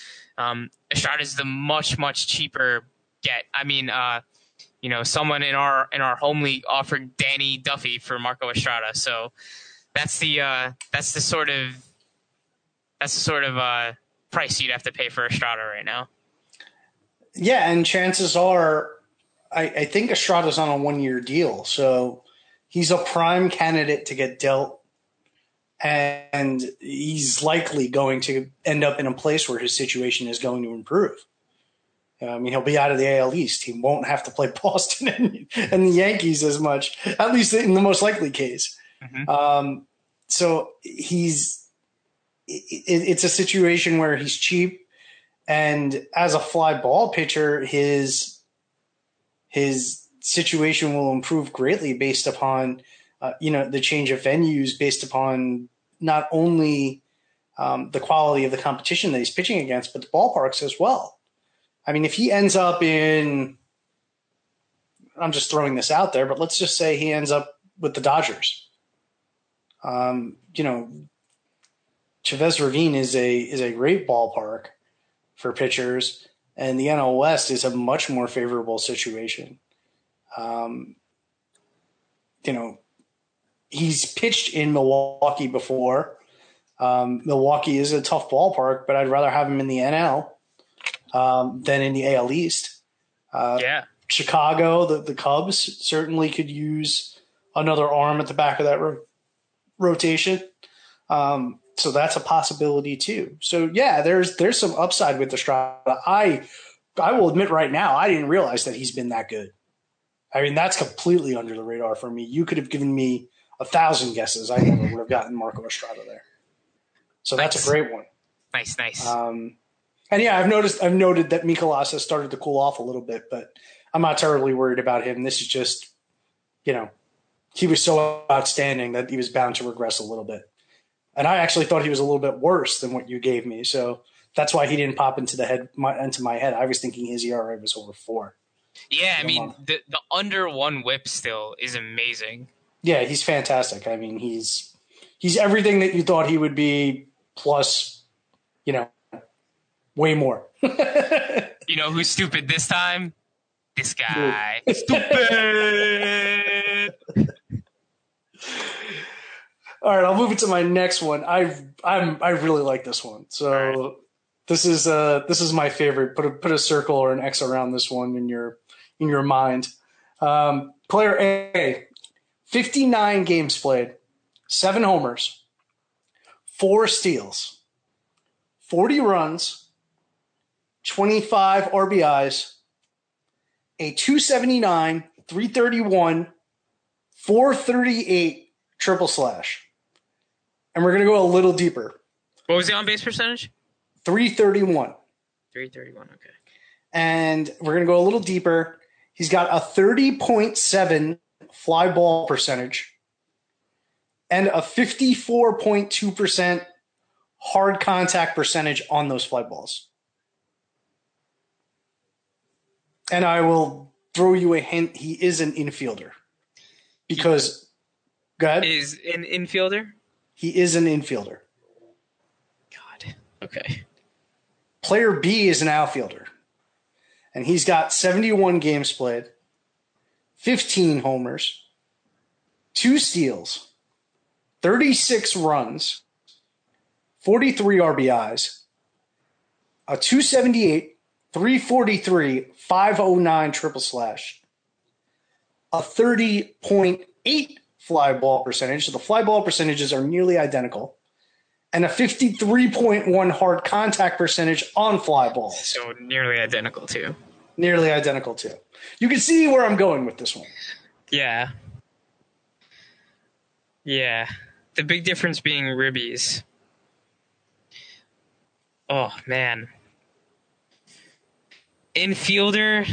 Estrada's the much cheaper get. I mean, someone in our home league offered Danny Duffy for Marco Estrada. So that's the sort of price you'd have to pay for Estrada right now. Yeah, and chances are, I think Estrada's on a 1-year deal, so he's a prime candidate to get dealt, and he's likely going to end up in a place where his situation is going to improve. I mean, he'll be out of the AL East. He won't have to play Boston and the Yankees as much, at least in the most likely case. Mm-hmm. So it's a situation where he's cheap, and as a fly ball pitcher, his situation will improve greatly based upon, the change of venues, based upon not only the quality of the competition that he's pitching against, but the ballparks as well. I mean, if he ends up in, I'm just throwing this out there, but let's just say he ends up with the Dodgers. Chavez Ravine is a great ballpark for pitchers, and the NL West is a much more favorable situation. He's pitched in Milwaukee before. Milwaukee is a tough ballpark, but I'd rather have him in the NL than in the AL East. Chicago, the Cubs certainly could use another arm at the back of that rotation. So that's a possibility too. So yeah, there's some upside with Estrada. I will admit right now, I didn't realize that he's been that good. I mean, that's completely under the radar for me. You could have given me 1,000 guesses. I never would have gotten Marco Estrada there. So that's a great one. Nice. And yeah, I've noted that Mikolas has started to cool off a little bit, but I'm not terribly worried about him. This is just, he was so outstanding that he was bound to regress a little bit. And I actually thought he was a little bit worse than what you gave me. So that's why he didn't pop into my head. I was thinking his ERA was over 4. Yeah, I mean, the under 1 whip still is amazing. Yeah, he's fantastic. I mean, he's everything that you thought he would be, plus, way more. You know who's stupid this time? This guy. Stupid! All right, I'll move it to my next one. I really like this one. So right. This is my favorite. Put a circle or an X around this one in your mind. Player A, 59 games played, 7 homers, 4 steals, 40 runs, 25 RBIs, a 279, 331, 438 triple slash. And we're going to go a little deeper. What was the on-base percentage? 331. 331, okay. And we're going to go a little deeper. He's got a 30.7 fly ball percentage and a 54.2% hard contact percentage on those fly balls. And I will throw you a hint. He is an infielder. Because, go ahead. Is an infielder? He is an infielder. God. Okay. Player B is an outfielder. And he's got 71 games played, 15 homers, 2 steals, 36 runs, 43 RBIs, a 278, 343, 509 triple slash, a 30.8 fly ball percentage. So the fly ball percentages are nearly identical. And a 53.1 hard contact percentage on fly balls. So nearly identical, too. Nearly identical, too. You can see where I'm going with this one. Yeah. Yeah. The big difference being ribbies. Oh, man. Infielder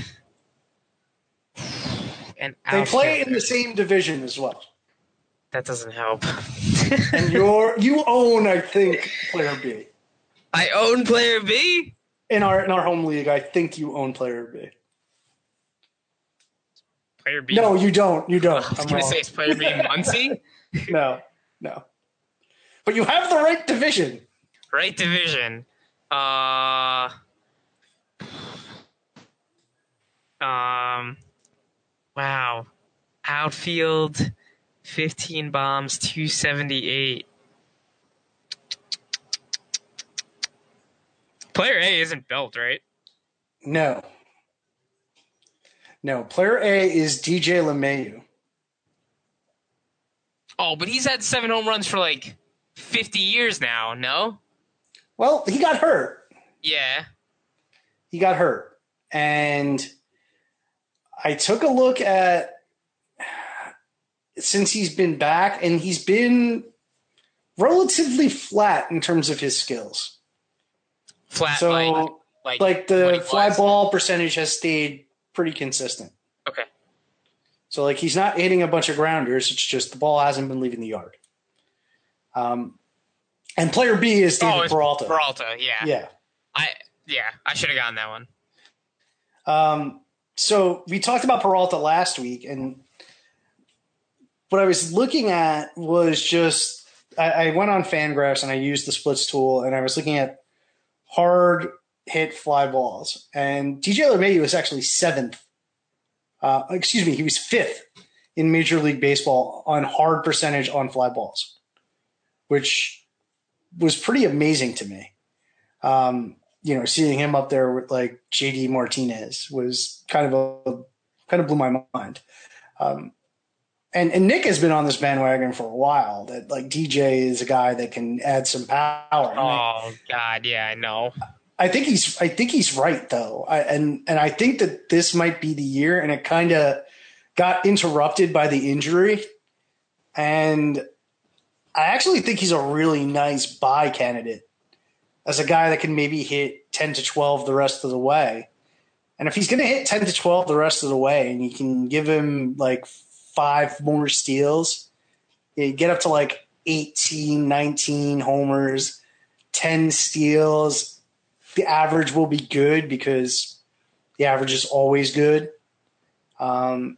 and outfielder. They play in the same division as well. That doesn't help. And you own, I think, player B. I own player B? In our home league, I think you own player B. Player B? No, you don't. You don't. I was going to say, is player B Muncy? No. But you have the right division. Right division. Wow. Outfield... 15 bombs, 278. Player A isn't Belt, right? No, player A is DJ LeMahieu. Oh, but he's had 7 home runs for like 50 years now, no? Well, he got hurt. Yeah. He got hurt. And I took a look at since he's been back, and he's been relatively flat in terms of his skills. Flat, so like the fly ball percentage has stayed pretty consistent. Okay. So like he's not hitting a bunch of grounders. It's just the ball hasn't been leaving the yard. And player B is Peralta. Peralta, yeah. I should have gotten that one. So we talked about Peralta last week, and what I was looking at was just I went on Fangraphs and I used the splits tool, and I was looking at hard hit fly balls. And DJ LeMahieu was actually he was 5th in Major League Baseball on hard percentage on fly balls, which was pretty amazing to me. Seeing him up there with like JD Martinez was kind of blew my mind. And Nick has been on this bandwagon for a while that like DJ is a guy that can add some power. Oh God, yeah, I know. I think he's right though, and I think that this might be the year, and it kind of got interrupted by the injury. And I actually think he's a really nice buy candidate as a guy that can maybe hit 10 to 12 the rest of the way. And if he's going to hit 10 to 12 the rest of the way, and you can give him like 5 more steals, you get up to like 18, 19 homers, 10 steals. The average will be good because the average is always good. And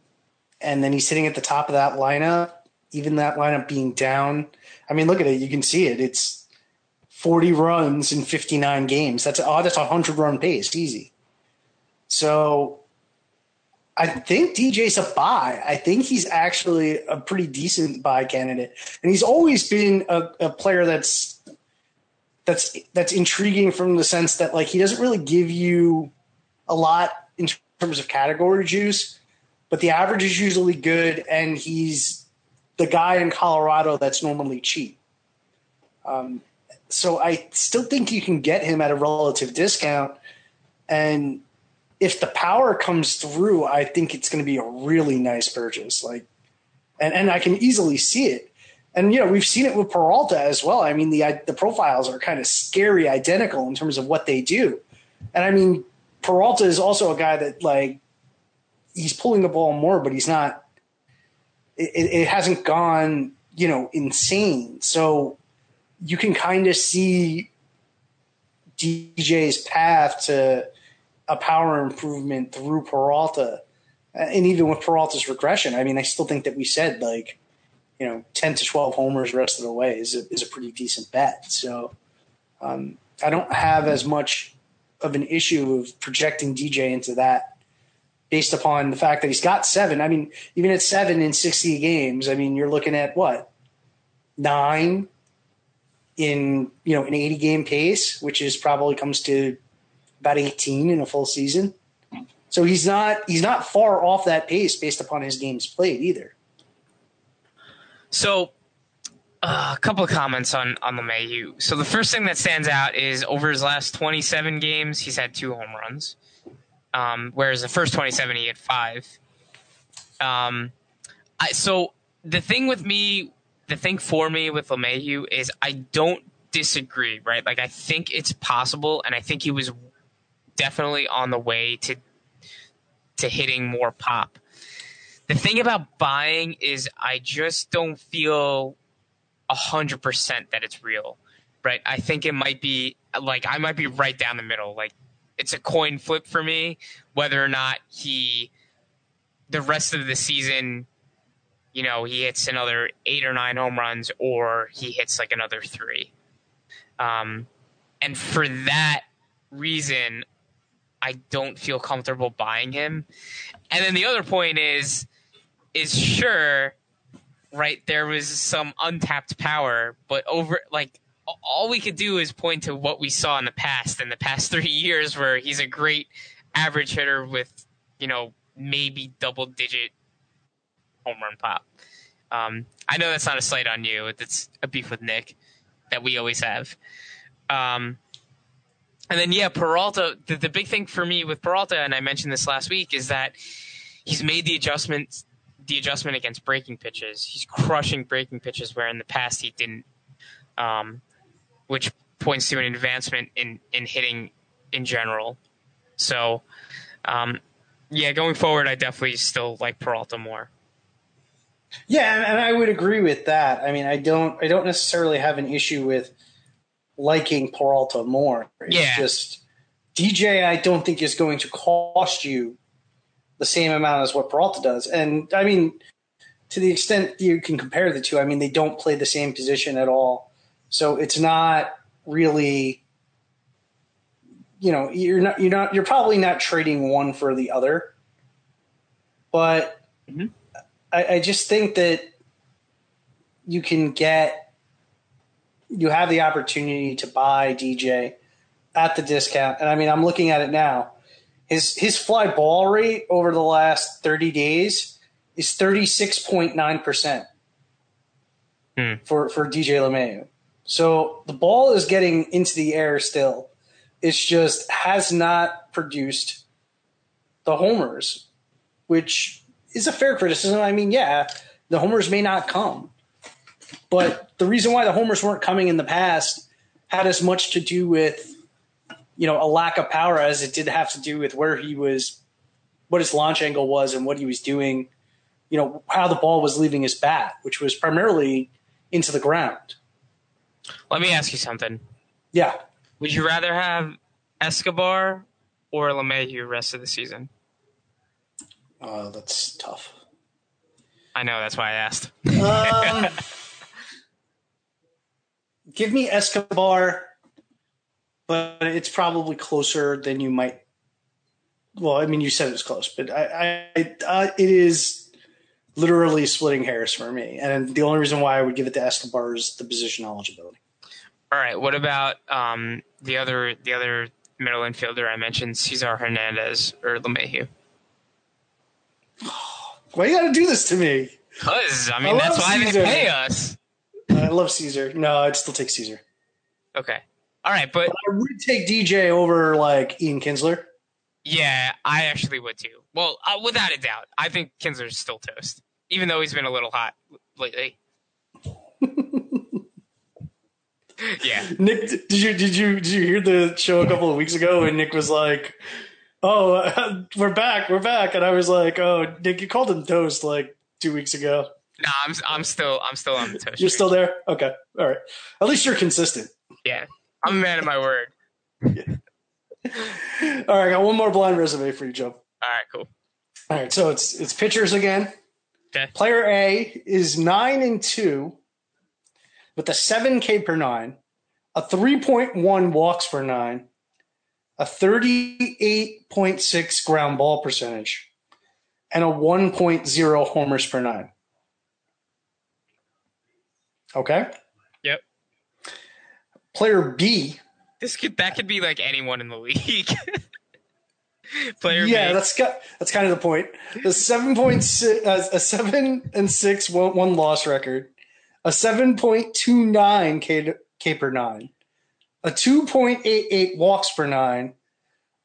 then he's sitting at the top of that lineup, even that lineup being down. I mean, look at it. You can see it. It's 40 runs in 59 games. That's a 100-run pace. Easy. So I think DJ's a buy. I think he's actually a pretty decent buy candidate. And he's always been a player that's intriguing from the sense that like he doesn't really give you a lot in terms of category juice, but the average is usually good, and he's the guy in Colorado that's normally cheap. So I still think you can get him at a relative discount, and if the power comes through, I think it's going to be a really nice purchase. Like, and I can easily see it. And, we've seen it with Peralta as well. I mean, the profiles are kind of scary identical in terms of what they do. And, I mean, Peralta is also a guy that, like, he's pulling the ball more, but he's not – it hasn't gone, insane. So you can kind of see DJ's path to – a power improvement through Peralta, and even with Peralta's regression, I mean, I still think that we said 10 to 12 homers the rest of the way is a pretty decent bet. So I don't have as much of an issue of projecting DJ into that based upon the fact that he's got seven. I mean, even at seven in 60 games, I mean, you're looking at what? 9 in, you know, an 80 game pace, which is probably comes to about 18 in a full season. So he's not far off that pace based upon his games played either. So a couple of comments on LeMahieu. So the first thing that stands out is over his last 27 games, he's had 2 home runs. Whereas the first 27, he had 5. So the thing for me with LeMahieu is I don't disagree, right? Like, I think it's possible, and I think he was definitely on the way to hitting more pop. The thing about buying is I just don't feel 100% that it's real, right? I think it might be like, I might be right down the middle. Like, it's a coin flip for me, whether or not the rest of the season, you know, he hits another 8 or 9 home runs, or he hits like another 3. And for that reason, I don't feel comfortable buying him. And then the other point is sure, right, there was some untapped power, but over, like, all we could do is point to what we saw in the past 3 years, where he's a great average hitter with, you know, maybe double-digit home run pop. I know that's not a slight on you. It's a beef with Nick that we always have. And then, yeah, Peralta, the big thing for me with Peralta, and I mentioned this last week, is that he's made the adjustment against breaking pitches. He's crushing breaking pitches where in the past he didn't, which points to an advancement in hitting in general. So, yeah, going forward, I definitely still like Peralta more. Yeah, and I would agree with that. I mean, I don't necessarily have an issue with liking Peralta more. It's just DJ, I don't think, is going to cost you the same amount as what Peralta does. And I mean, to the extent you can compare the two, I mean, they don't play the same position at all. So it's not really, you know, you're probably not trading one for the other, but I just think that you have the opportunity to buy DJ at the discount. And I mean, I'm looking at it now. His fly ball rate over the last 30 days is 36.9% for DJ LeMahieu. So the ball is getting into the air still. It's just has not produced the homers, which is a fair criticism. I mean, yeah, the homers may not come, but the reason why the homers weren't coming in the past had as much to do with, you know, a lack of power as it did have to do with where he was, what his launch angle was and what he was doing, you know, how the ball was leaving his bat, which was primarily into the ground. Let me ask you something. Yeah. Would you rather have Escobar or LeMahieu rest of the season? That's tough. I know. That's why I asked. Give me Escobar, but it's probably closer than you might. Well, I mean, you said it was close, but it is literally splitting hairs for me. And the only reason why I would give it to Escobar is the position eligibility. All right. What about the other middle infielder I mentioned, Cesar Hernandez or LeMahieu? Why you got to do this to me? Because, I mean, that's why Cesar. They pay us. I love Cesar. No, I'd still take Cesar. Okay. All right, but I would take DJ over, like, Ian Kinsler. Yeah, I actually would, too. Well, without a doubt. I think Kinsler's still toast, even though he's been a little hot lately. Yeah. Nick, did you hear the show a couple of weeks ago when Nick was like, oh, we're back. And I was like, oh, Nick, you called him toast like 2 weeks ago. No, I'm still on the toast. You're still there? Okay. All right. At least you're consistent. Yeah. I'm a man of my word. Yeah. All right. I got one more blind resume for you, Joe. All right, cool. All right. So it's pitchers again. Okay. Player A is 9-2 with a 7K per 9, a 3.1 walks per 9, a 38.6 ground ball percentage, and a 1.0 homers per nine. Okay? Yep. Player B. This could, that could be like anyone in the league. Player B. Yeah, that's kind of the point. The 7.6, a 7-6 one loss record, a 7.29 K per nine, a 2.88 walks per nine,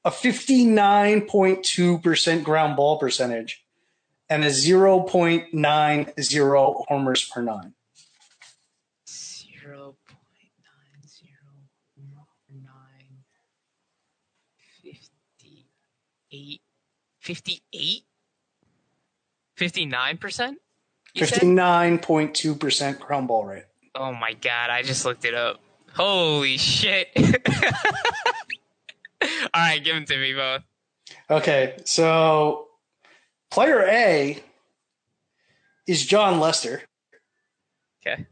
a 59.2% ground ball percentage, and a 0.90 homers per nine. 0.90 per nine. 58. 58? 59%? 59.2% ground ball rate. Oh my God, I just looked it up. Holy shit. All right, give them to me both. Okay, so player A is John Lester. Okay.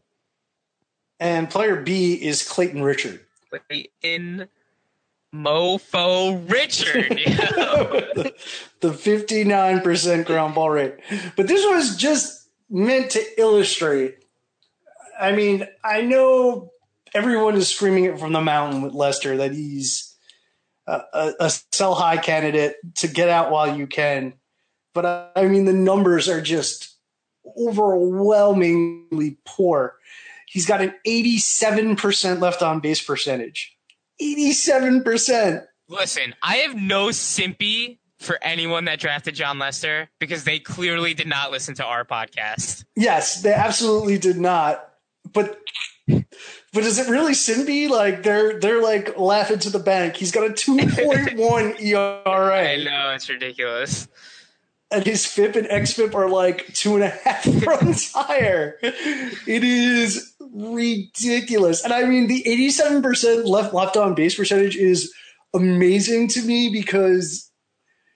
And player B is Clayton Richard. Clayton Mofo Richard. The 59% ground ball rate. But this was just meant to illustrate. I mean, I know everyone is screaming it from the mountain with Lester that he's a sell-high candidate to get out while you can. But, I mean, the numbers are just overwhelmingly poor. He's got an 87% left-on-base percentage. 87%! Listen, I have no simpy for anyone that drafted John Lester because they clearly did not listen to our podcast. Yes, they absolutely did not. But is it really Simby? Like they're like laughing to the bank. He's got a 2.1 ERA. I know, it's ridiculous. And his FIP and XFIP are like 2.5 runs higher. It is ridiculous. And I mean, the 87% left on base percentage is amazing to me because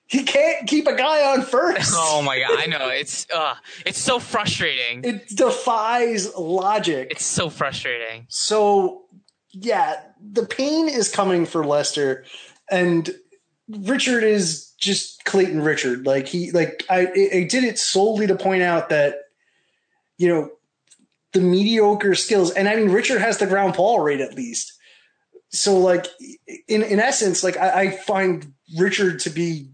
he can't keep a guy on first. Oh my God, I know. It's so frustrating. It defies logic. It's so frustrating. So, yeah, the pain is coming for Lester, and Richard is just Clayton Richard. Like I did it solely to point out that, you know, the mediocre skills, and I mean Richard has the ground ball rate at least. So like in essence, like I find Richard to be,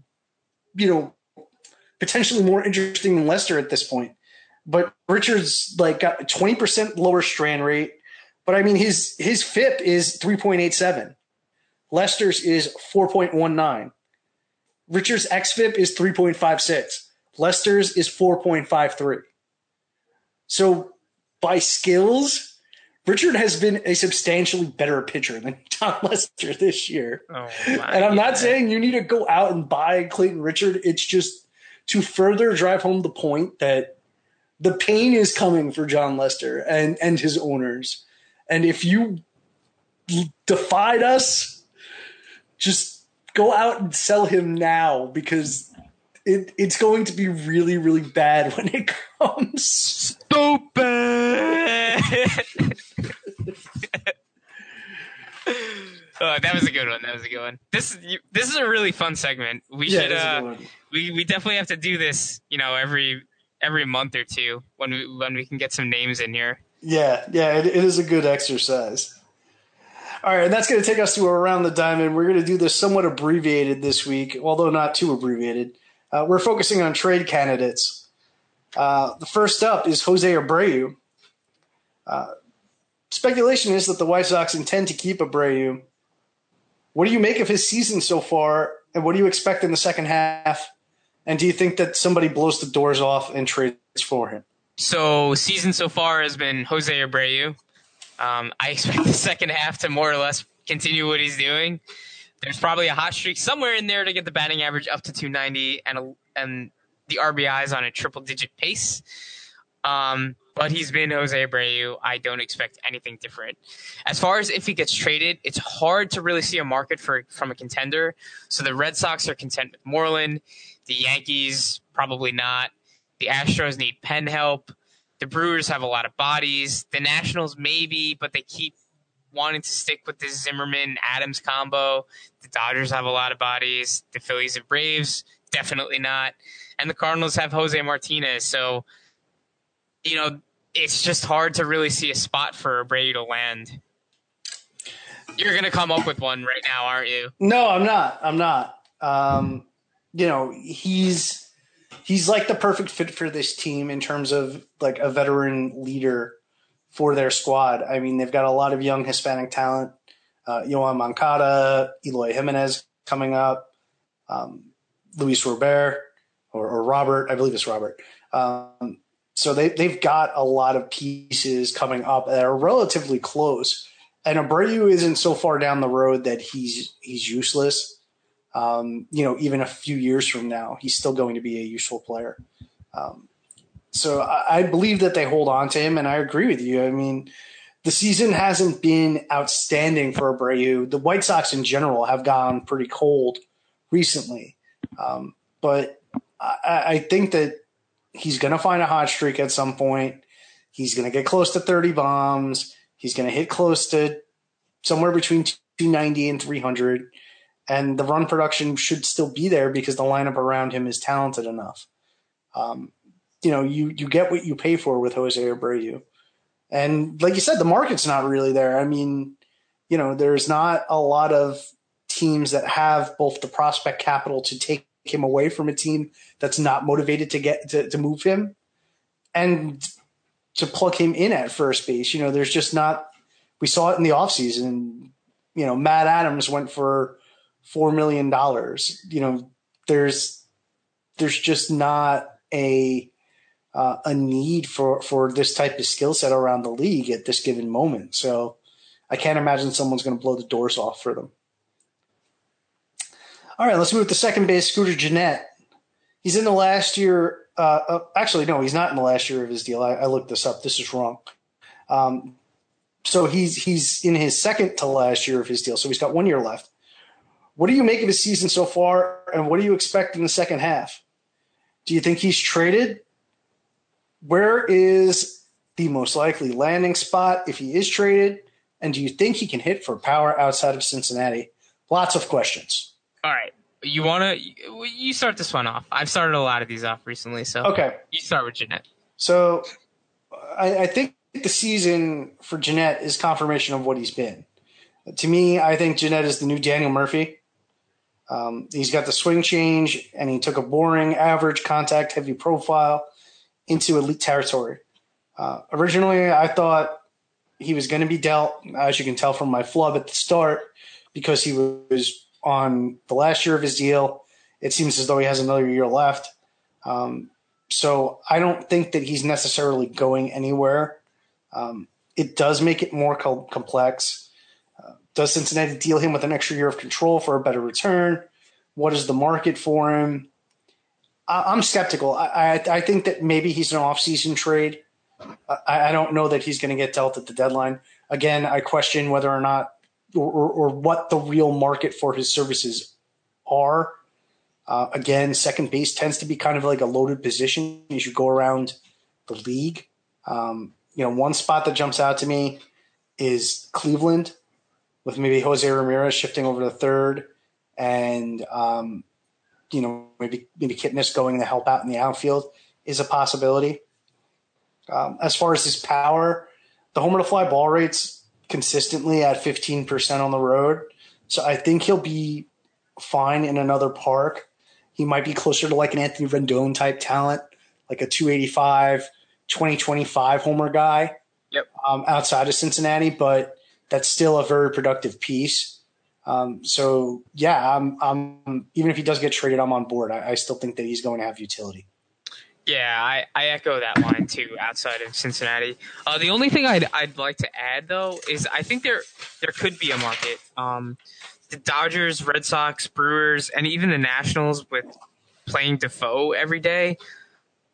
you know, potentially more interesting than Lester at this point. But Richard's like got a 20% lower strand rate. But I mean, his FIP is 3.87. Lester's is 4.19. Richard's XFIP is 3.56. Lester's is 4.53. So by skills, Richard has been a substantially better pitcher than John Lester this year. Oh, and I'm not saying you need to go out and buy Clayton Richard. It's just to further drive home the point that the pain is coming for John Lester and his owners. And if you defied us, just go out and sell him now because it's going to be really, really bad when it comes. Stupid! Oh, that was a good one. That was a good one. This is a really fun segment. We should we definitely have to do this, you know, every month or two when we can get some names in here. Yeah, it is a good exercise. All right, and that's going to take us to Around the Diamond. We're going to do this somewhat abbreviated this week, although not too abbreviated. We're focusing on trade candidates. The first up is Jose Abreu. Speculation is that the White Sox intend to keep Abreu. What do you make of his season so far, and what do you expect in the second half? And do you think that somebody blows the doors off and trades for him? So, season so far has been Jose Abreu. I expect the second half to more or less continue what he's doing. There's probably a hot streak somewhere in there to get the batting average up to 290 and the RBIs on a triple-digit pace. But he's been Jose Abreu. I don't expect anything different. As far as if he gets traded, it's hard to really see a market from a contender. So the Red Sox are content with Moreland. The Yankees, probably not. The Astros need pen help. The Brewers have a lot of bodies. The Nationals, maybe, but they keep wanting to stick with this Zimmerman-Adams combo. The Dodgers have a lot of bodies. The Phillies and Braves, definitely not. And the Cardinals have Jose Martinez. So, you know, it's just hard to really see a spot for Abreu to land. You're going to come up with one right now, aren't you? No, I'm not. I'm not. You know, he's like the perfect fit for this team in terms of like a veteran leader for their squad. I mean, they've got a lot of young Hispanic talent. Yohan Moncada, Eloy Jimenez coming up, Luis Robert or Robert. I believe it's Robert. So they've got a lot of pieces coming up that are relatively close. And Abreu isn't so far down the road that he's useless. You know, even a few years from now, he's still going to be a useful player. So I believe that they hold on to him, and I agree with you. I mean, the season hasn't been outstanding for Abreu. The White Sox in general have gone pretty cold recently. But I think that he's going to find a hot streak at some point. He's going to get close to 30 bombs. He's going to hit close to somewhere between 290 and 300. And the run production should still be there because the lineup around him is talented enough. You know, you get what you pay for with Jose Abreu. And like you said, the market's not really there. I mean, you know, there's not a lot of teams that have both the prospect capital to take him away from a team that's not motivated to get to move him and to plug him in at first base. You know, there's just not – we saw it in the offseason. You know, Matt Adams went for $4 million. You know, there's just not a need for this type of skill set around the league at this given moment. So I can't imagine someone's going to blow the doors off for them. All right, let's move to second base, Scooter Gennett. He's in the last year. Actually, no, he's not in the last year of his deal. I looked this up. This is wrong. So he's in his second to last year of his deal. So he's got 1 year left. What do you make of his season so far, and what do you expect in the second half? Do you think he's traded? Where is the most likely landing spot if he is traded? And do you think he can hit for power outside of Cincinnati? Lots of questions. All right. You start this one off. I've started a lot of these off recently. So okay. You start with Gennett. So I think the season for Gennett is confirmation of what he's been. To me, I think Gennett is the new Daniel Murphy. He's got the swing change, and he took a boring, average, contact-heavy profile into elite territory. Originally, I thought he was going to be dealt, as you can tell from my flub at the start, because he was on the last year of his deal. It seems as though he has another year left. So I don't think that he's necessarily going anywhere. It does make it more complex. Does Cincinnati deal him with an extra year of control for a better return? What is the market for him? I'm skeptical. I think that maybe he's an off-season trade. I don't know that he's going to get dealt at the deadline. Again, I question whether or not or what the real market for his services are. Again, second base tends to be kind of like a loaded position as you go around the league. You know, one spot that jumps out to me is Cleveland, with maybe Jose Ramirez shifting over to third and, you know, maybe Kipnis going to help out in the outfield is a possibility. As far as his power, the homer to fly ball rate's consistently at 15% on the road. So I think he'll be fine in another park. He might be closer to like an Anthony Rendon type talent, like a 285, 2025 homer guy. Yep. Outside of Cincinnati, but that's still a very productive piece. So yeah, I'm even if he does get traded, I'm on board. I still think that he's going to have utility. Yeah, I echo that line too. Outside of Cincinnati, the only thing I'd like to add though is I think there could be a market. The Dodgers, Red Sox, Brewers, and even the Nationals with playing Defoe every day,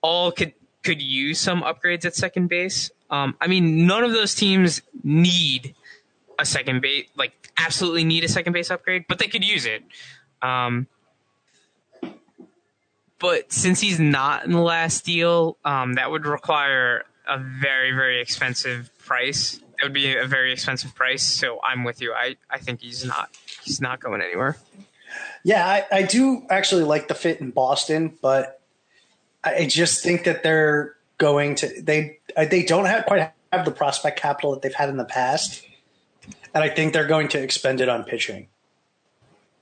all could use some upgrades at second base. I mean, none of those teams need a second base, like absolutely need a second base upgrade, but they could use it. But since he's not in the last deal, that would require a very, very expensive price that would be a very expensive price. So I'm with you. I think he's not going anywhere. Yeah, I do actually like the fit in Boston, but I just think that they're going to they don't have quite have the prospect capital that they've had in the past, and I think they're going to expend it on pitching.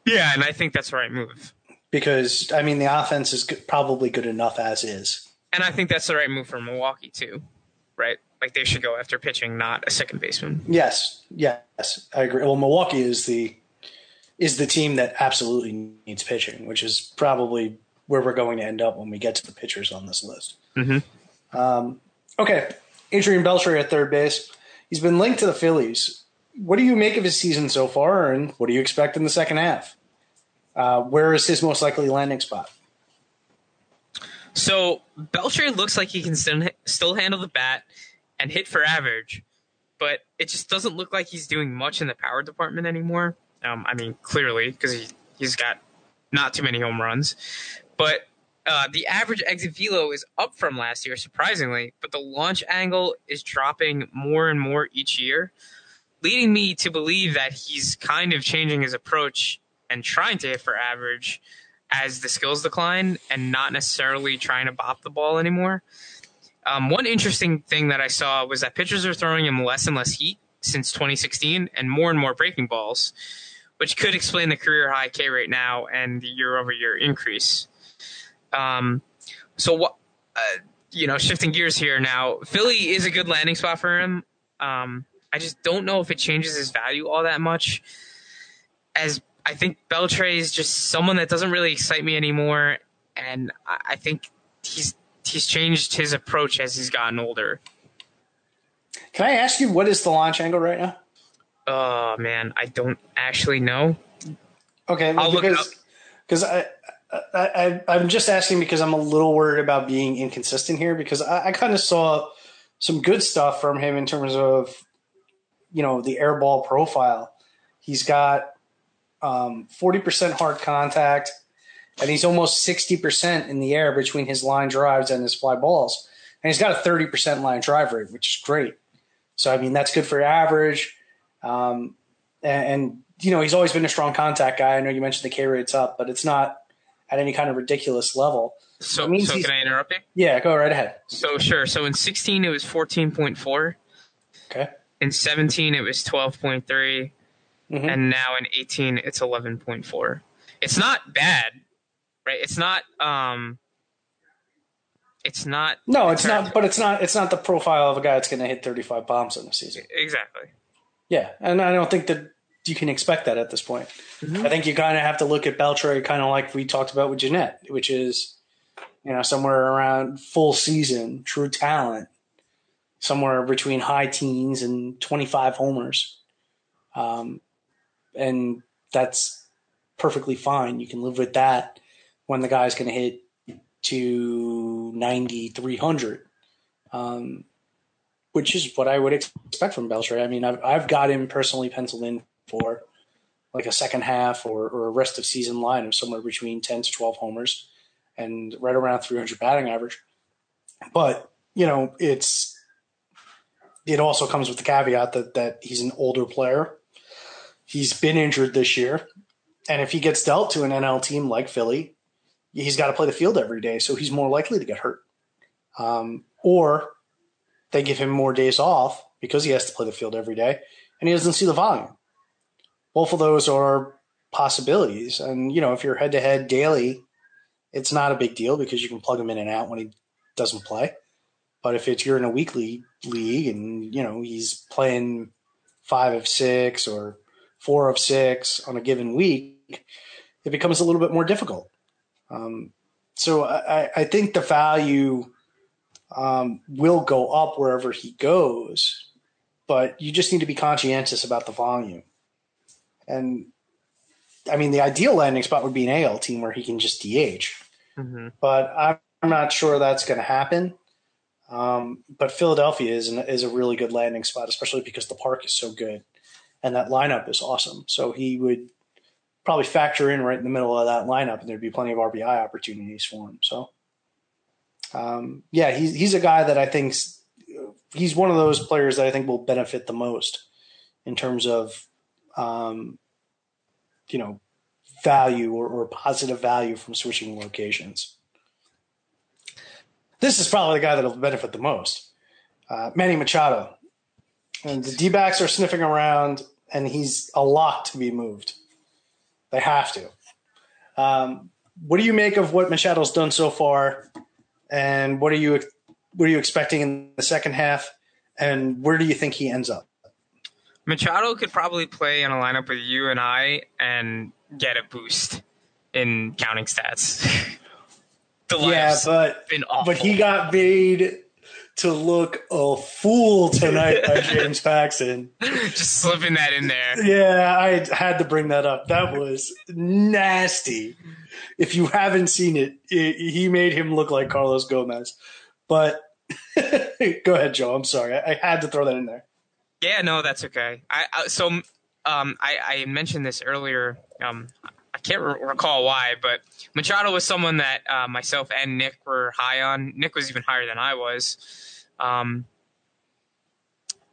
Yeah, and I think that's the right move. Because, I mean, the offense is probably good enough as is. And I think that's the right move for Milwaukee, too, right? Like, they should go after pitching, not a second baseman. Yes, I agree. Well, Milwaukee is the team that absolutely needs pitching, which is probably where we're going to end up when we get to the pitchers on this list. Mm-hmm. Okay, Adrian Beltre at third base. He's been linked to the Phillies. What do you make of his season so far, and what do you expect in the second half? Where is his most likely landing spot? So Beltre looks like he can still handle the bat and hit for average, but it just doesn't look like he's doing much in the power department anymore. I mean, clearly, because he's got not too many home runs. But the average exit velo is up from last year, surprisingly, but the launch angle is dropping more and more each year, leading me to believe that he's kind of changing his approach and trying to hit for average as the skills decline and not necessarily trying to bop the ball anymore. One interesting thing that I saw was that pitchers are throwing him less and less heat since 2016 and more breaking balls, which could explain the career-high K rate now and the year-over-year increase. Shifting gears here now, Philly is a good landing spot for him. I just don't know if it changes his value all that much, as I think Beltre is just someone that doesn't really excite me anymore, and I think he's changed his approach as he's gotten older. Can I ask you what is the launch angle right now? Oh, man, I don't actually know. Okay, I'll look it up. Because I'm just asking because I'm a little worried about being inconsistent here, because I kind of saw some good stuff from him in terms of, you know, the air ball profile. He's got 40% hard contact, and he's almost 60% in the air between his line drives and his fly balls. And he's got a 30% line drive rate, which is great. So, I mean, that's good for average. You know, he's always been a strong contact guy. I know you mentioned the K rate's up, but it's not at any kind of ridiculous level. So can I interrupt you? Yeah, go right ahead. So, sure. So, in 2016, it was 14.4. Okay. In 2017, it was 12.3. Mm-hmm. And now in 2018, it's 11.4. It's not bad, right? It's not the profile of a guy that's going to hit 35 bombs in a season. Exactly. Yeah, and I don't think that you can expect that at this point. Mm-hmm. I think you kind of have to look at Beltre kind of like we talked about with Jeanette, which is, you know, somewhere around full season, true talent, somewhere between high teens and 25 homers. And that's perfectly fine. You can live with that when the guy's going to hit 290, 300, which is what I would expect from Beltre. I mean, I've got him personally penciled in for like a second half or a rest of season line of somewhere between 10 to 12 homers and right around 300 batting average. But, you know, it also comes with the caveat that he's an older player. He's been injured this year. And if he gets dealt to an NL team like Philly, he's got to play the field every day. So he's more likely to get hurt. Or they give him more days off because he has to play the field every day and he doesn't see the volume. Both of those are possibilities. And, you know, if you're head to head daily, it's not a big deal because you can plug him in and out when he doesn't play. But if you're in a weekly league and, you know, he's playing 5 of 6 or 4 of 6 on a given week, it becomes a little bit more difficult. So I think the value will go up wherever he goes, but you just need to be conscientious about the volume. And, I mean, the ideal landing spot would be an AL team where he can just DH. Mm-hmm. But I'm not sure that's going to happen. But Philadelphia is a really good landing spot, especially because the park is so good and that lineup is awesome. So he would probably factor in right in the middle of that lineup and there'd be plenty of RBI opportunities for him. So, he's a guy that I think he's one of those players that I think will benefit the most in terms of, you know, value or positive value from switching locations. This is probably the guy that will benefit the most. Manny Machado. And the D-backs are sniffing around, and he's a lot to be moved. They have to. What do you make of what Machado's done so far, and what are you expecting in the second half, and where do you think he ends up? Machado could probably play in a lineup with you and I and get a boost in counting stats. But he got made to look a fool tonight by James Paxton. Just slipping that in there. Yeah, I had to bring that up. That was nasty. If you haven't seen it, he made him look like Carlos Gomez. But go ahead, Joe. I'm sorry. I had to throw that in there. Yeah, no, that's okay. I mentioned this earlier. I can't recall why, but Machado was someone that myself and Nick were high on. Nick was even higher than I was.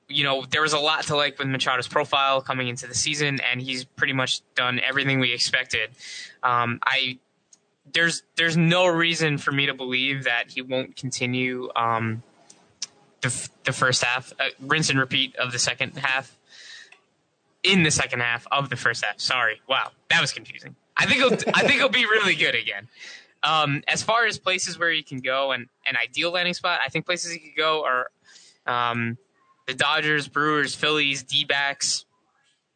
You know, there was a lot to like with Machado's profile coming into the season, and he's pretty much done everything we expected. There's no reason for me to believe that he won't continue the first half, rinse and repeat of the second half. In the second half of the first half. Sorry. Wow. That was confusing. I think it'll be really good again. As far as places where you can go and an ideal landing spot, I think places you could go are the Dodgers, Brewers, Phillies, D-backs,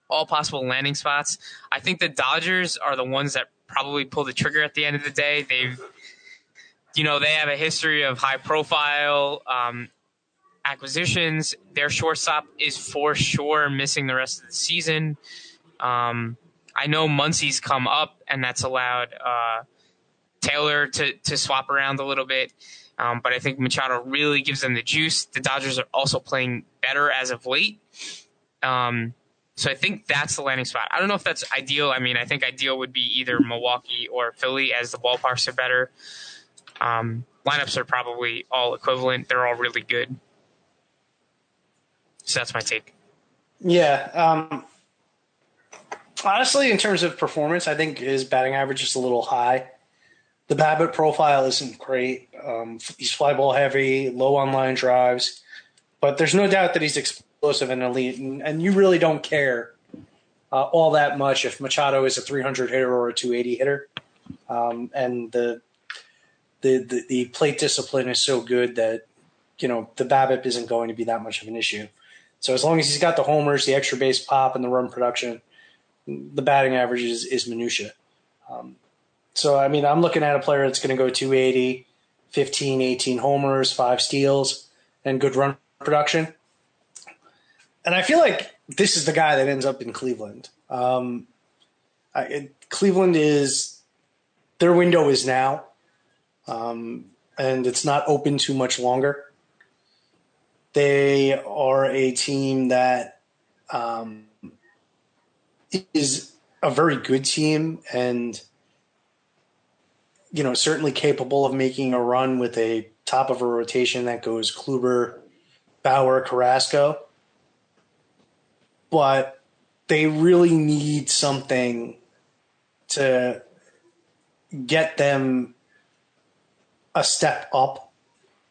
all possible landing spots. I think the Dodgers are the ones that probably pull the trigger at the end of the day. They have a history of high profile, acquisitions. Their shortstop is for sure missing the rest of the season. I know Muncy's come up, and that's allowed Taylor to swap around a little bit. But I think Machado really gives them the juice. The Dodgers are also playing better as of late. So I think that's the landing spot. I don't know if that's ideal. I mean, I think ideal would be either Milwaukee or Philly, as the ballparks are better. Lineups are probably all equivalent. They're all really good. So that's my take. Yeah. Honestly, in terms of performance, I think his batting average is a little high. The BABIP profile isn't great. He's fly ball heavy, low on line drives. But there's no doubt that he's explosive and elite. And you really don't care all that much if Machado is a 300 hitter or a 280 hitter. And the plate discipline is so good that, you know, the BABIP isn't going to be that much of an issue. So as long as he's got the homers, the extra base pop, and the run production, the batting average is minutia. So, I mean, I'm looking at a player that's going to go 280, 15, 18 homers, 5 steals, and good run production. And I feel like this is the guy that ends up in Cleveland. Cleveland is – their window is now, and it's not open too much longer. They are a team that is a very good team and, you know, certainly capable of making a run with a top of a rotation that goes Kluber, Bauer, Carrasco. But they really need something to get them a step up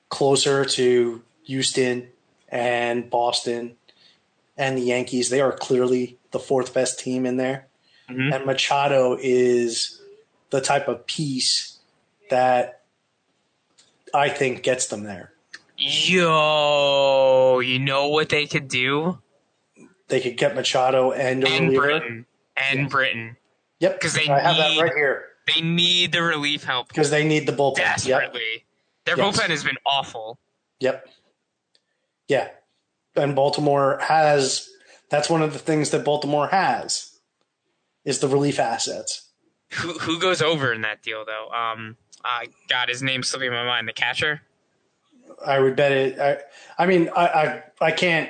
closer to Houston and Boston and the Yankees. They are clearly the 4th best team in there. Mm-hmm. And Machado is the type of piece that I think gets them there. Yo, you know what they could do? They could get Machado and Britton. Britton. Yep. Because I have that right here. They need the relief help. Because they need the bullpen. Desperately. Yep. Their bullpen has been awful. Yep. Yeah. And Baltimore has – that's one of the things that Baltimore has is the relief assets. Who goes over in that deal, though? God, his name's slipping my mind. The catcher? I would bet it – I mean, I can't,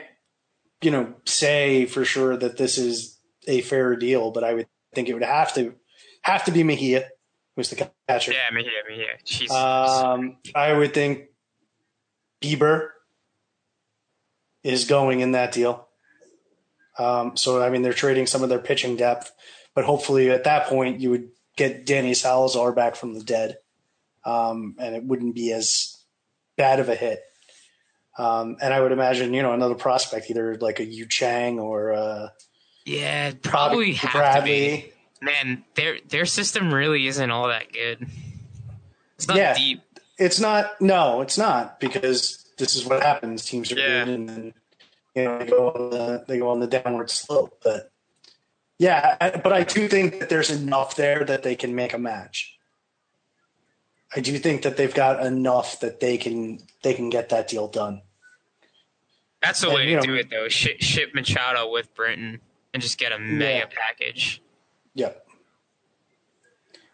you know, say for sure that this is a fair deal, but I would think it would have to be Mejia, who's the catcher. Yeah, Mejia. Jesus. I would think Bieber is going in that deal. So, I mean, they're trading some of their pitching depth, but hopefully at that point you would get Danny Salazar back from the dead. And it wouldn't be as bad of a hit. And I would imagine, you know, another prospect, either like a Yu Chang or yeah, probably have to be. Man, their system really isn't all that good. It's not deep. It's not. No, it's not, because this is what happens. Teams are good, and then, you know, they go on the downward slope. But yeah, but I do think that there's enough there that they can make a match. I do think that they've got enough that they can get that deal done. That's the way to do it, though. Ship Machado with Brinton and just get a mega package. Yeah.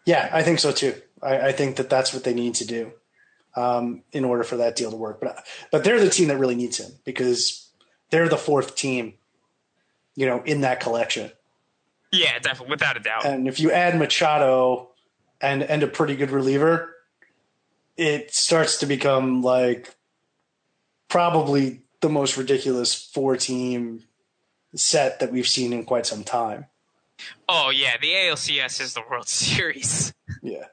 Yeah, I think so, too. I think that that's what they need to do in order for that deal to work. But they're the team that really needs him, because they're the fourth team, you know, in that collection. Yeah, definitely, without a doubt. And if you add Machado and a pretty good reliever, it starts to become like probably the most ridiculous four-team set that we've seen in quite some time. Oh, yeah. The ALCS is the World Series. Yeah.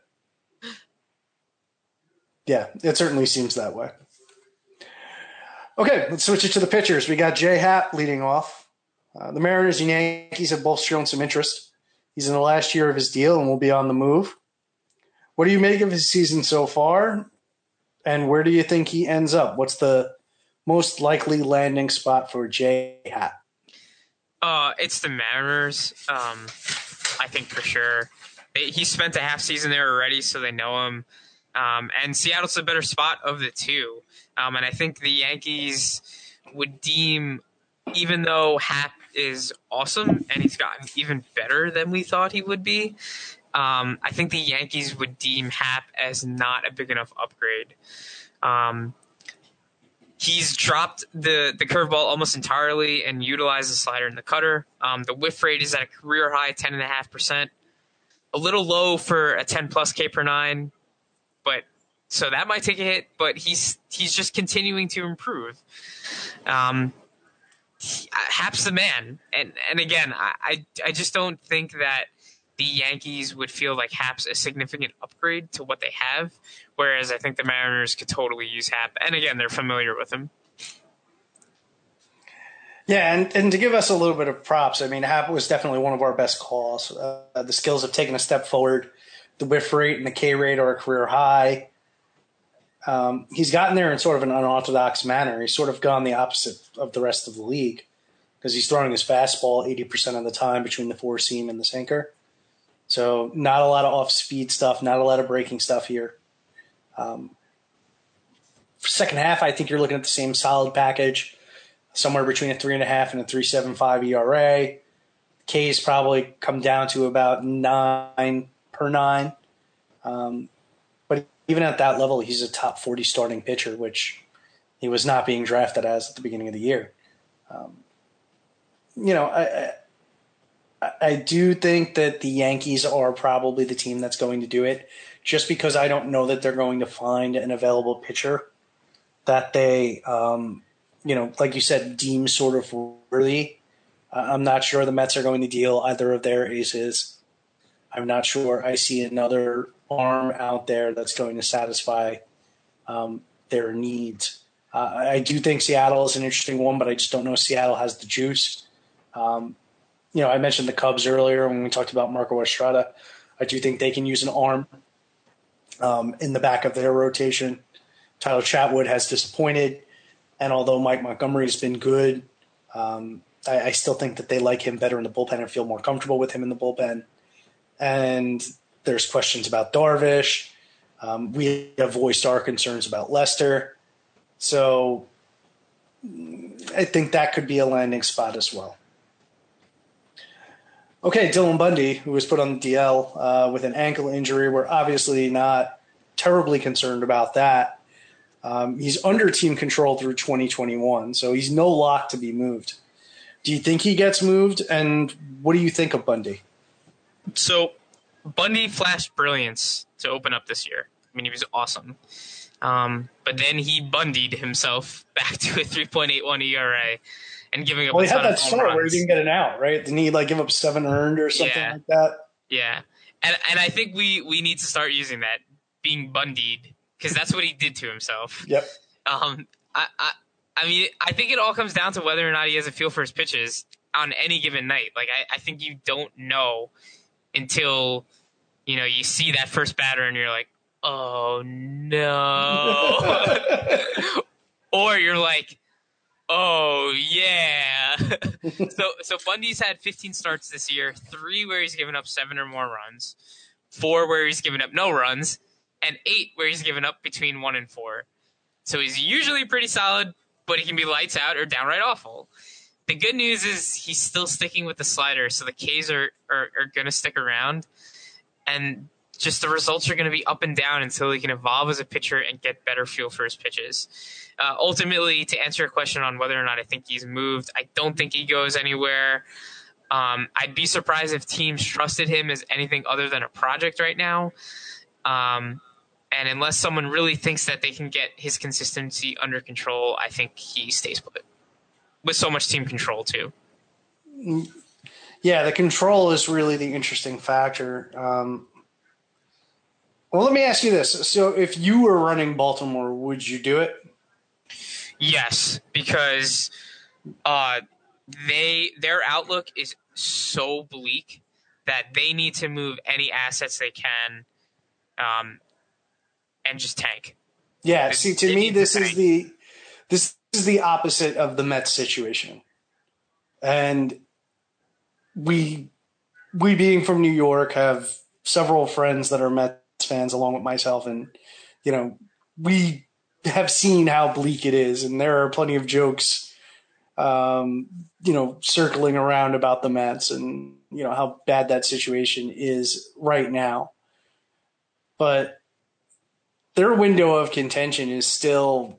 Yeah, it certainly seems that way. Okay, let's switch it to the pitchers. We got Jay Happ leading off. The Mariners and Yankees have both shown some interest. He's in the last year of his deal and will be on the move. What do you make of his season so far, and where do you think he ends up? What's the most likely landing spot for Jay Happ? It's the Mariners, I think, for sure. He spent a half season there already, so they know him. And Seattle's the better spot of the two. And I think the Yankees would deem, even though Happ is awesome and he's gotten even better than we thought he would be, I think the Yankees would deem Happ as not a big enough upgrade. He's dropped the curveball almost entirely and utilized the slider and the cutter. The whiff rate is at a career high 10.5%, a little low for a 10+ K per nine, but so that might take a hit. But he's just continuing to improve. Hap's the man, and again, I just don't think that the Yankees would feel like Hap's a significant upgrade to what they have, whereas I think the Mariners could totally use Hap, and again, they're familiar with him. Yeah, and to give us a little bit of props, I mean, Hap was definitely one of our best calls. The skills have taken a step forward. The whiff rate and the K rate are a career high. He's gotten there in sort of an unorthodox manner. He's sort of gone the opposite of the rest of the league, because he's throwing his fastball 80% of the time between the four seam and the sinker. So not a lot of off-speed stuff, not a lot of breaking stuff here. For second half, I think you're looking at the same solid package, somewhere between a 3.5 and a 3.75 ERA. K's probably come down to about 9 per 9. Even at that level, he's a top 40 starting pitcher, which he was not being drafted as at the beginning of the year. I do think that the Yankees are probably the team that's going to do it, just because I don't know that they're going to find an available pitcher that they, like you said, deem sort of worthy. I'm not sure the Mets are going to deal either of their aces. I'm not sure I see another arm out there that's going to satisfy their needs. I do think Seattle is an interesting one, but I just don't know if Seattle has the juice. I mentioned the Cubs earlier when we talked about Marco Estrada. I do think they can use an arm in the back of their rotation. Tyler Chatwood has disappointed, and although Mike Montgomery has been good, I still think that they like him better in the bullpen and feel more comfortable with him in the bullpen. And there's questions about Darvish. We have voiced our concerns about Lester. So I think that could be a landing spot as well. Okay, Dylan Bundy, who was put on the DL with an ankle injury. We're obviously not terribly concerned about that. He's under team control through 2021, so he's no lock to be moved. Do you think he gets moved? And what do you think of Bundy? So Bundy flashed brilliance to open up this year. I mean, he was awesome. But then he bundied himself back to a 3.81 ERA and giving up. Well, he had that start where he didn't get an out, right? Didn't he like give up seven earned or something like that? Yeah, and I think we need to start using that, being bundied, because that's what he did to himself. Yep. I mean, I think it all comes down to whether or not he has a feel for his pitches on any given night. Like, I think you don't know until, you know, you see that first batter and you're like, oh, no. Or you're like, oh, yeah. So Bundy's had 15 starts this year, 3 where he's given up 7 or more runs, 4 where he's given up no runs, and 8 where he's given up between 1 and 4. So he's usually pretty solid, but he can be lights out or downright awful. The good news is he's still sticking with the slider, so the Ks are going to stick around. And just the results are going to be up and down until he can evolve as a pitcher and get better feel for his pitches. Ultimately, to answer your question on whether or not I think he's moved, I don't think he goes anywhere. I'd be surprised if teams trusted him as anything other than a project right now. And unless someone really thinks that they can get his consistency under control, I think he stays put. With so much team control, too. Yeah, the control is really the interesting factor. Well, let me ask you this. So if you were running Baltimore, would you do it? Yes, because their outlook is so bleak that they need to move any assets they can and just tank. Yeah, see, to me, this is the opposite of the Mets situation. And we being from New York have several friends that are Mets fans along with myself. And, you know, we have seen how bleak it is. And there are plenty of jokes, you know, circling around about the Mets and, you know, how bad that situation is right now. But their window of contention is still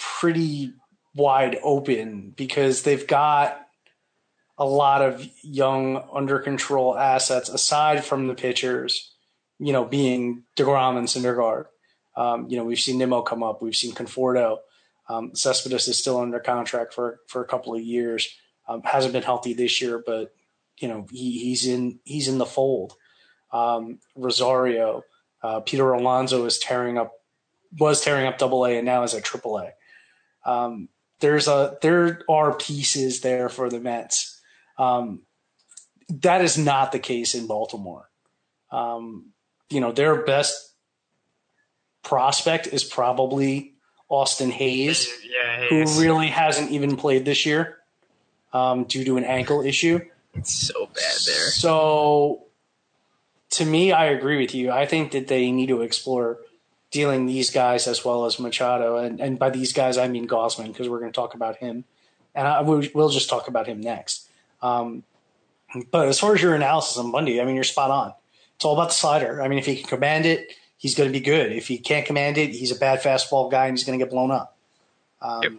pretty wide open because they've got a lot of young under control assets aside from the pitchers, you know, being DeGrom and Syndergaard. You know, we've seen Nimmo come up. We've seen Conforto. Cespedes is still under contract for a couple of years. Hasn't been healthy this year, but, you know, he's in the fold. Rosario, Peter Alonso was tearing up AA and now is at AAA. There are pieces there for the Mets. That is not the case in Baltimore. You know, their best prospect is probably Austin Hayes, who really hasn't even played this year due to an ankle issue. It's so bad there. So to me, I agree with you. I think that they need to explore dealing these guys as well as Machado. And by these guys, I mean Gausman, because we're going to talk about him. And we'll just talk about him next. But as far as your analysis on Bundy, I mean, you're spot on. It's all about the slider. I mean, if he can command it, he's going to be good. If he can't command it, he's a bad fastball guy and he's going to get blown up. Yep.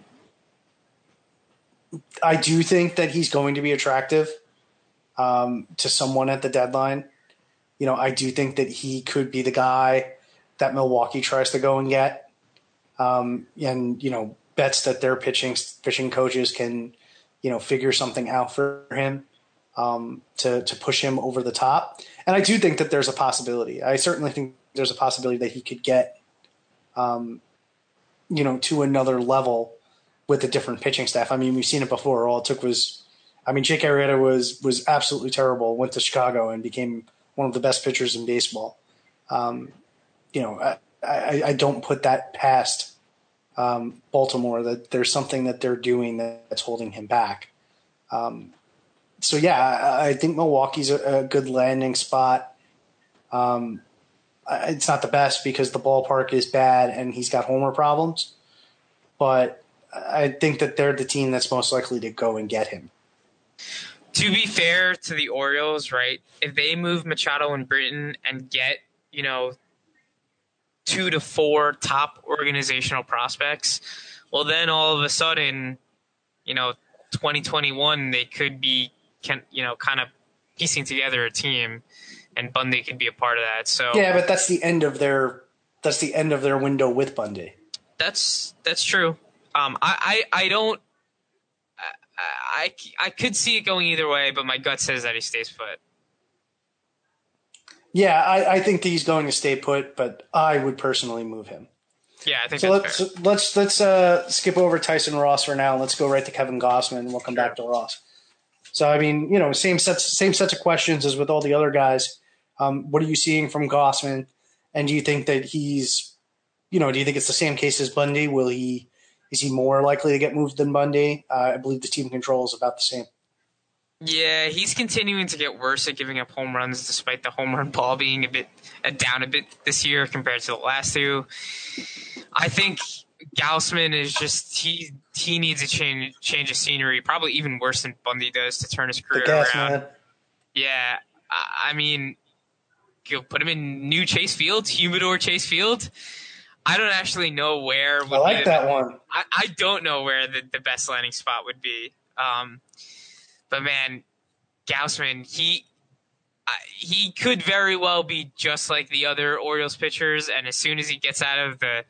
I do think that he's going to be attractive to someone at the deadline. You know, I do think that he could be the guy that Milwaukee tries to go and get, and, you know, bets that their pitching coaches can, you know, figure something out for him to push him over the top. And I do think that there's a possibility. I certainly think there's a possibility that he could get, you know, to another level with a different pitching staff. I mean, we've seen it before. All it took was, I mean, Jake Arrieta was absolutely terrible, went to Chicago and became one of the best pitchers in baseball. You know, I don't put that past Baltimore, that there's something that they're doing that's holding him back. So, yeah, I think Milwaukee's a good landing spot. It's not the best because the ballpark is bad and he's got homer problems. But I think that they're the team that's most likely to go and get him. To be fair to the Orioles, right, if they move Machado and Britton and get, you know, 2 to 4 top organizational prospects, well, then all of a sudden, you know, 2021, they could be, you know, kind of piecing together a team, and Bundy could be a part of that. So yeah, but that's the end of their that's the end of their window with Bundy. That's true. I could see it going either way, but my gut says that he stays put. Yeah, I think that he's going to stay put, but I would personally move him. Yeah, I think so. Let's skip over Tyson Ross for now. And let's go right to Kevin Gausman, and we'll come back to Ross. So I mean, you know, same sets of questions as with all the other guys. What are you seeing from Gausman, and do you think that he's, you know, do you think it's the same case as Bundy? Is he more likely to get moved than Bundy? I believe the team control is about the same. Yeah, he's continuing to get worse at giving up home runs, despite the home run ball being down a bit this year compared to the last two. I think Gausman is just he needs a change of scenery, probably even worse than Bundy does, to turn his career around. Man. Yeah, I mean, you'll put him in new Chase Field, humidor Chase Field. I don't actually know where. Would I like be that best one. I don't know where the best landing spot would be. But man, Gausman, he could very well be just like the other Orioles pitchers. And as soon as he gets out of the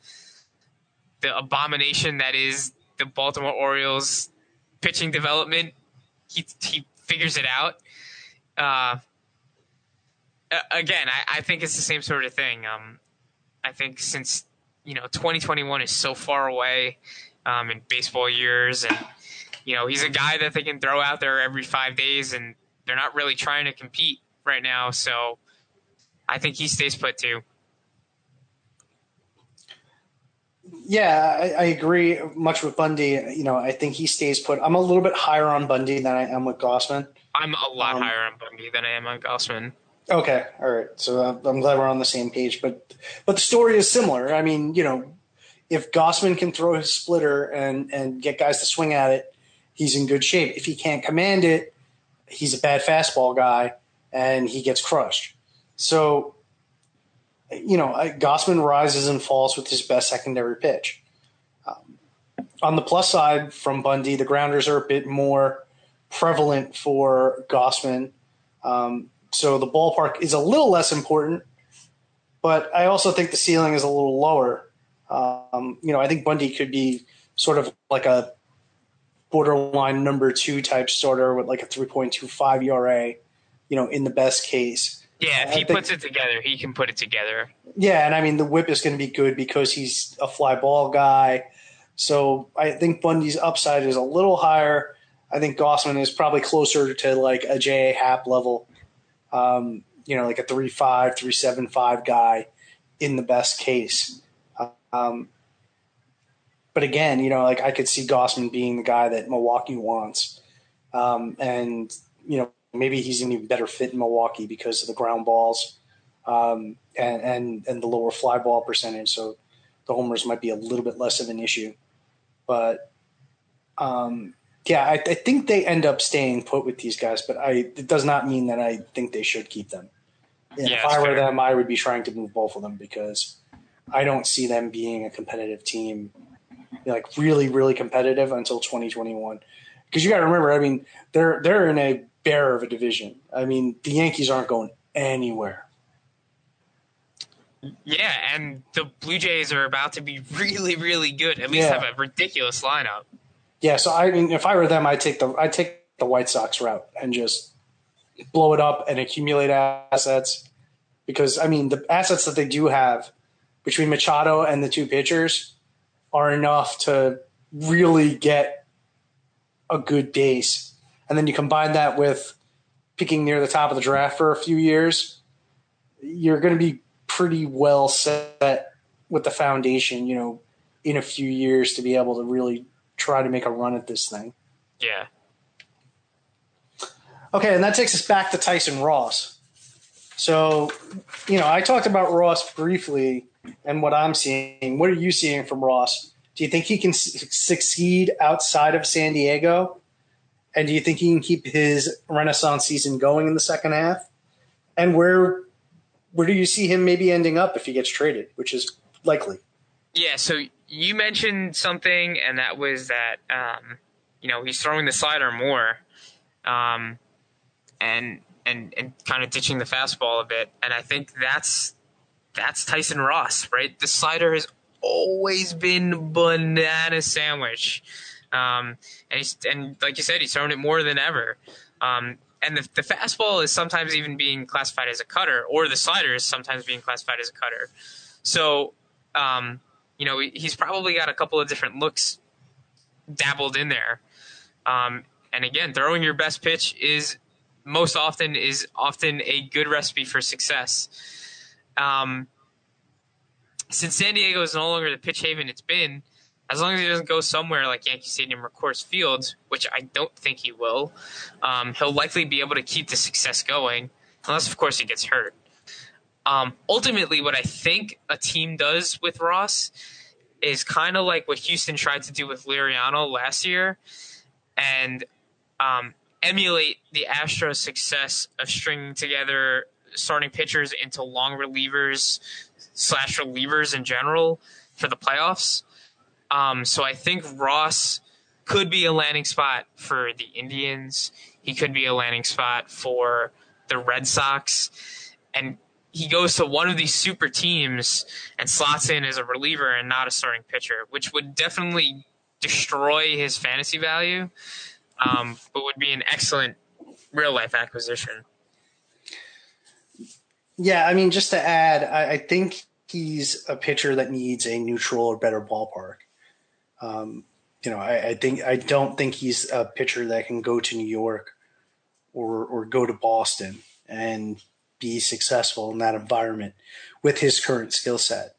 abomination that is the Baltimore Orioles pitching development, he figures it out. Again, I think it's the same sort of thing. I think since, you know, 2021 is so far away in baseball years, and you know, he's a guy that they can throw out there every 5 days, and they're not really trying to compete right now. So I think he stays put too. Yeah, I agree much with Bundy. You know, I think he stays put. I'm a little bit higher on Bundy than I am with Gausman. I'm a lot higher on Bundy than I am on Gausman. Okay. All right. So I'm glad we're on the same page, but the story is similar. I mean, you know, if Gausman can throw his splitter and get guys to swing at it, he's in good shape. If he can't command it, he's a bad fastball guy, and he gets crushed. So, you know, Gausman rises and falls with his best secondary pitch. On the plus side from Bundy, the grounders are a bit more prevalent for Gausman. So the ballpark is a little less important, but I also think the ceiling is a little lower. You know, I think Bundy could be sort of like a borderline number two type starter with like a 3.25 ERA, you know, in the best case. Yeah, if he puts it together, he can put it together. Yeah, and I mean, the whip is going to be good because he's a fly ball guy. So I think Bundy's upside is a little higher. I think Gausman is probably closer to like a J.A. Happ level. You know, like a 3.5, 3.75 guy in the best case. But again, you know, like I could see Gausman being the guy that Milwaukee wants. And, you know, maybe he's an even better fit in Milwaukee because of the ground balls and the lower fly ball percentage. So the homers might be a little bit less of an issue. But, yeah, I think they end up staying put with these guys, but it does not mean that I think they should keep them. And if I were them, I would be trying to move both of them because I don't see them being a competitive team, like really, really competitive until 2021. Because you got to remember, I mean, they're in a bear of a division. I mean, the Yankees aren't going anywhere. Yeah, and the Blue Jays are about to be really, really good. At least have a ridiculous lineup. Yeah, so I mean, if I were them, I'd take the White Sox route and just blow it up and accumulate assets, because I mean the assets that they do have between Machado and the two pitchers are enough to really get a good base, and then you combine that with picking near the top of the draft for a few years, you're going to be pretty well set with the foundation, you know, in a few years to be able to really try to make a run at this thing. Yeah. Okay, and that takes us back to Tyson Ross. So, you know, I talked about Ross briefly and what I'm seeing. What are you seeing from Ross? Do you think he can succeed outside of San Diego? And do you think he can keep his Renaissance season going in the second half? And where do you see him maybe ending up if he gets traded, which is likely? Yeah, so you mentioned something, and that was that, you know, he's throwing the slider more and kind of ditching the fastball a bit. And I think that's that's Tyson Ross, right? The slider has always been banana sandwich. And like you said, he's thrown it more than ever. And the fastball is sometimes even being classified as a cutter, or the slider is sometimes being classified as a cutter. So, you know, he's probably got a couple of different looks dabbled in there. And again, throwing your best pitch is often a good recipe for success. Since San Diego is no longer the pitch haven it's been, as long as he doesn't go somewhere like Yankee Stadium or Coors Field, which I don't think he will, he'll likely be able to keep the success going, unless, of course, he gets hurt. Ultimately, what I think a team does with Ross is kind of like what Houston tried to do with Liriano last year, and emulate the Astros' success of stringing together starting pitchers into long relievers / relievers in general for the playoffs. So I think Ross could be a landing spot for the Indians. He could be a landing spot for the Red Sox. And he goes to one of these super teams and slots in as a reliever and not a starting pitcher, which would definitely destroy his fantasy value, but would be an excellent real-life acquisition. Yeah, I mean, just to add, I think he's a pitcher that needs a neutral or better ballpark. You know, I don't think he's a pitcher that can go to New York or go to Boston and be successful in that environment with his current skill set.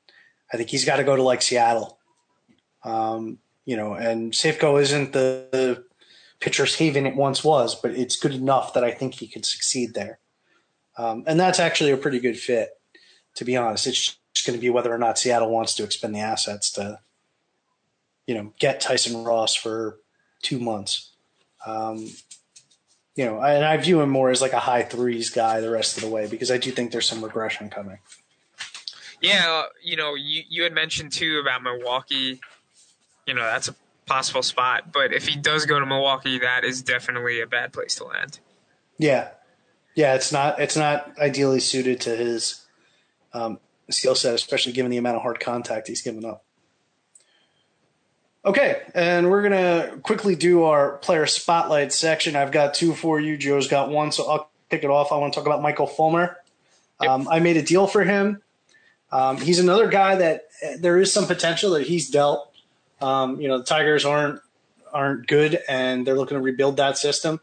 I think he's got to go to like Seattle. You know, and Safeco isn't the pitcher's haven it once was, but it's good enough that I think he could succeed there. And that's actually a pretty good fit, to be honest. It's just going to be whether or not Seattle wants to expend the assets to, you know, get Tyson Ross for 2 months. You know, and I view him more as like a high threes guy the rest of the way, because I do think there's some regression coming. Yeah, you know, you had mentioned too about Milwaukee. You know, that's a possible spot. But if he does go to Milwaukee, that is definitely a bad place to land. Yeah. Yeah, it's not ideally suited to his skill set, especially given the amount of hard contact he's given up. Okay, and we're going to quickly do our player spotlight section. I've got two for you. Joe's got one, so I'll kick it off. I want to talk about Michael Fulmer. Yep. I made a deal for him. He's another guy that there is some potential that he's dealt. You know, the Tigers aren't good, and they're looking to rebuild that system.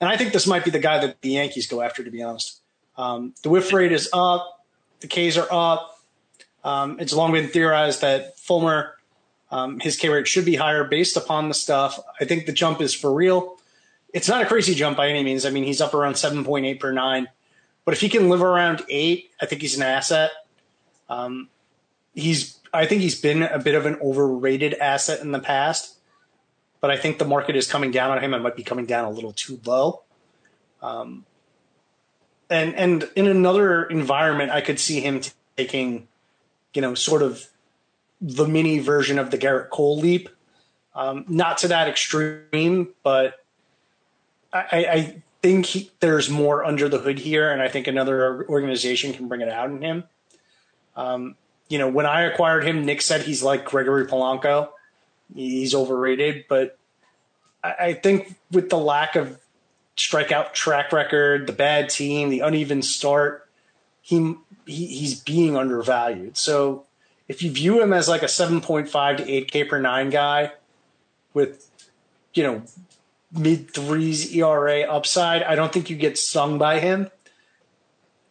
And I think this might be the guy that the Yankees go after, to be honest. The whiff rate is up. The Ks are up. It's long been theorized that Fulmer – his K rate should be higher based upon the stuff. I think the jump is for real. It's not a crazy jump by any means. I mean, he's up around 7.8 per nine. But if he can live around 8, I think he's an asset. I think he's been a bit of an overrated asset in the past. But I think the market is coming down on him. It might be coming down a little too low. And in another environment, I could see him taking, you know, sort of the mini version of the Garrett Cole leap. Not to that extreme, but I think there's more under the hood here, and I think another organization can bring it out in him. You know, when I acquired him, Nick said he's like Gregory Polanco. He's overrated, but I think with the lack of strikeout track record, the bad team, the uneven start, he's being undervalued. So, if you view him as like a 7.5 to 8K per nine guy with, you know, mid-threes ERA upside, I don't think you get stung by him.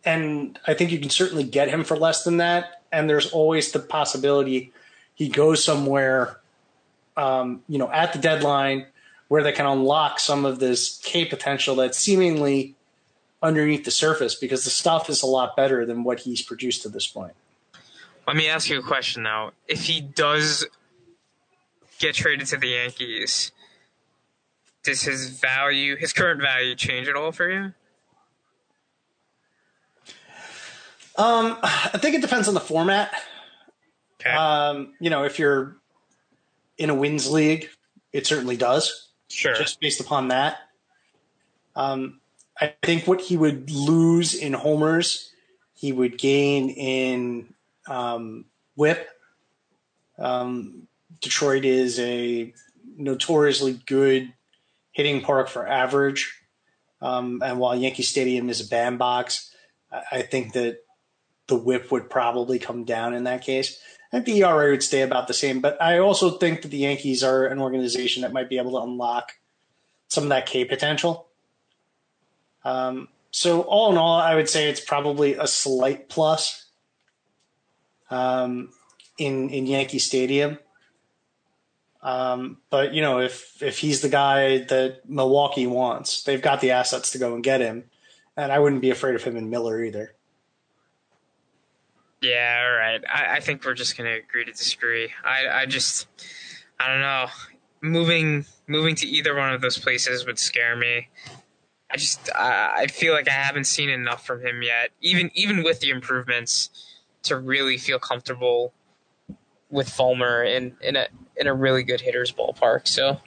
And I think you can certainly get him for less than that. And there's always the possibility he goes somewhere, you know, at the deadline where they can unlock some of this K potential that's seemingly underneath the surface, because the stuff is a lot better than what he's produced to this point. Let me ask you a question, though. If he does get traded to the Yankees, does his current value change at all for you? I think it depends on the format. Okay. You know, if you're in a wins league, it certainly does. Sure. Just based upon that. I think what he would lose in homers, He would gain in whip. Detroit is a notoriously good hitting park for average. And while Yankee Stadium is a bandbox, I think that the whip would probably come down in that case. I think the ERA would stay about the same. But I also think that the Yankees are an organization that might be able to unlock some of that K potential. So all in all, I would say it's probably a slight plus in Yankee Stadium. But, you know, if he's the guy that Milwaukee wants, they've got the assets to go and get him. And I wouldn't be afraid of him and Miller either. Yeah, all right. I think we're just going to agree to disagree. I don't know. Moving to either one of those places would scare me. I feel like I haven't seen enough from him yet, even with the improvements, to really feel comfortable with Fulmer in a really good hitter's ballpark. So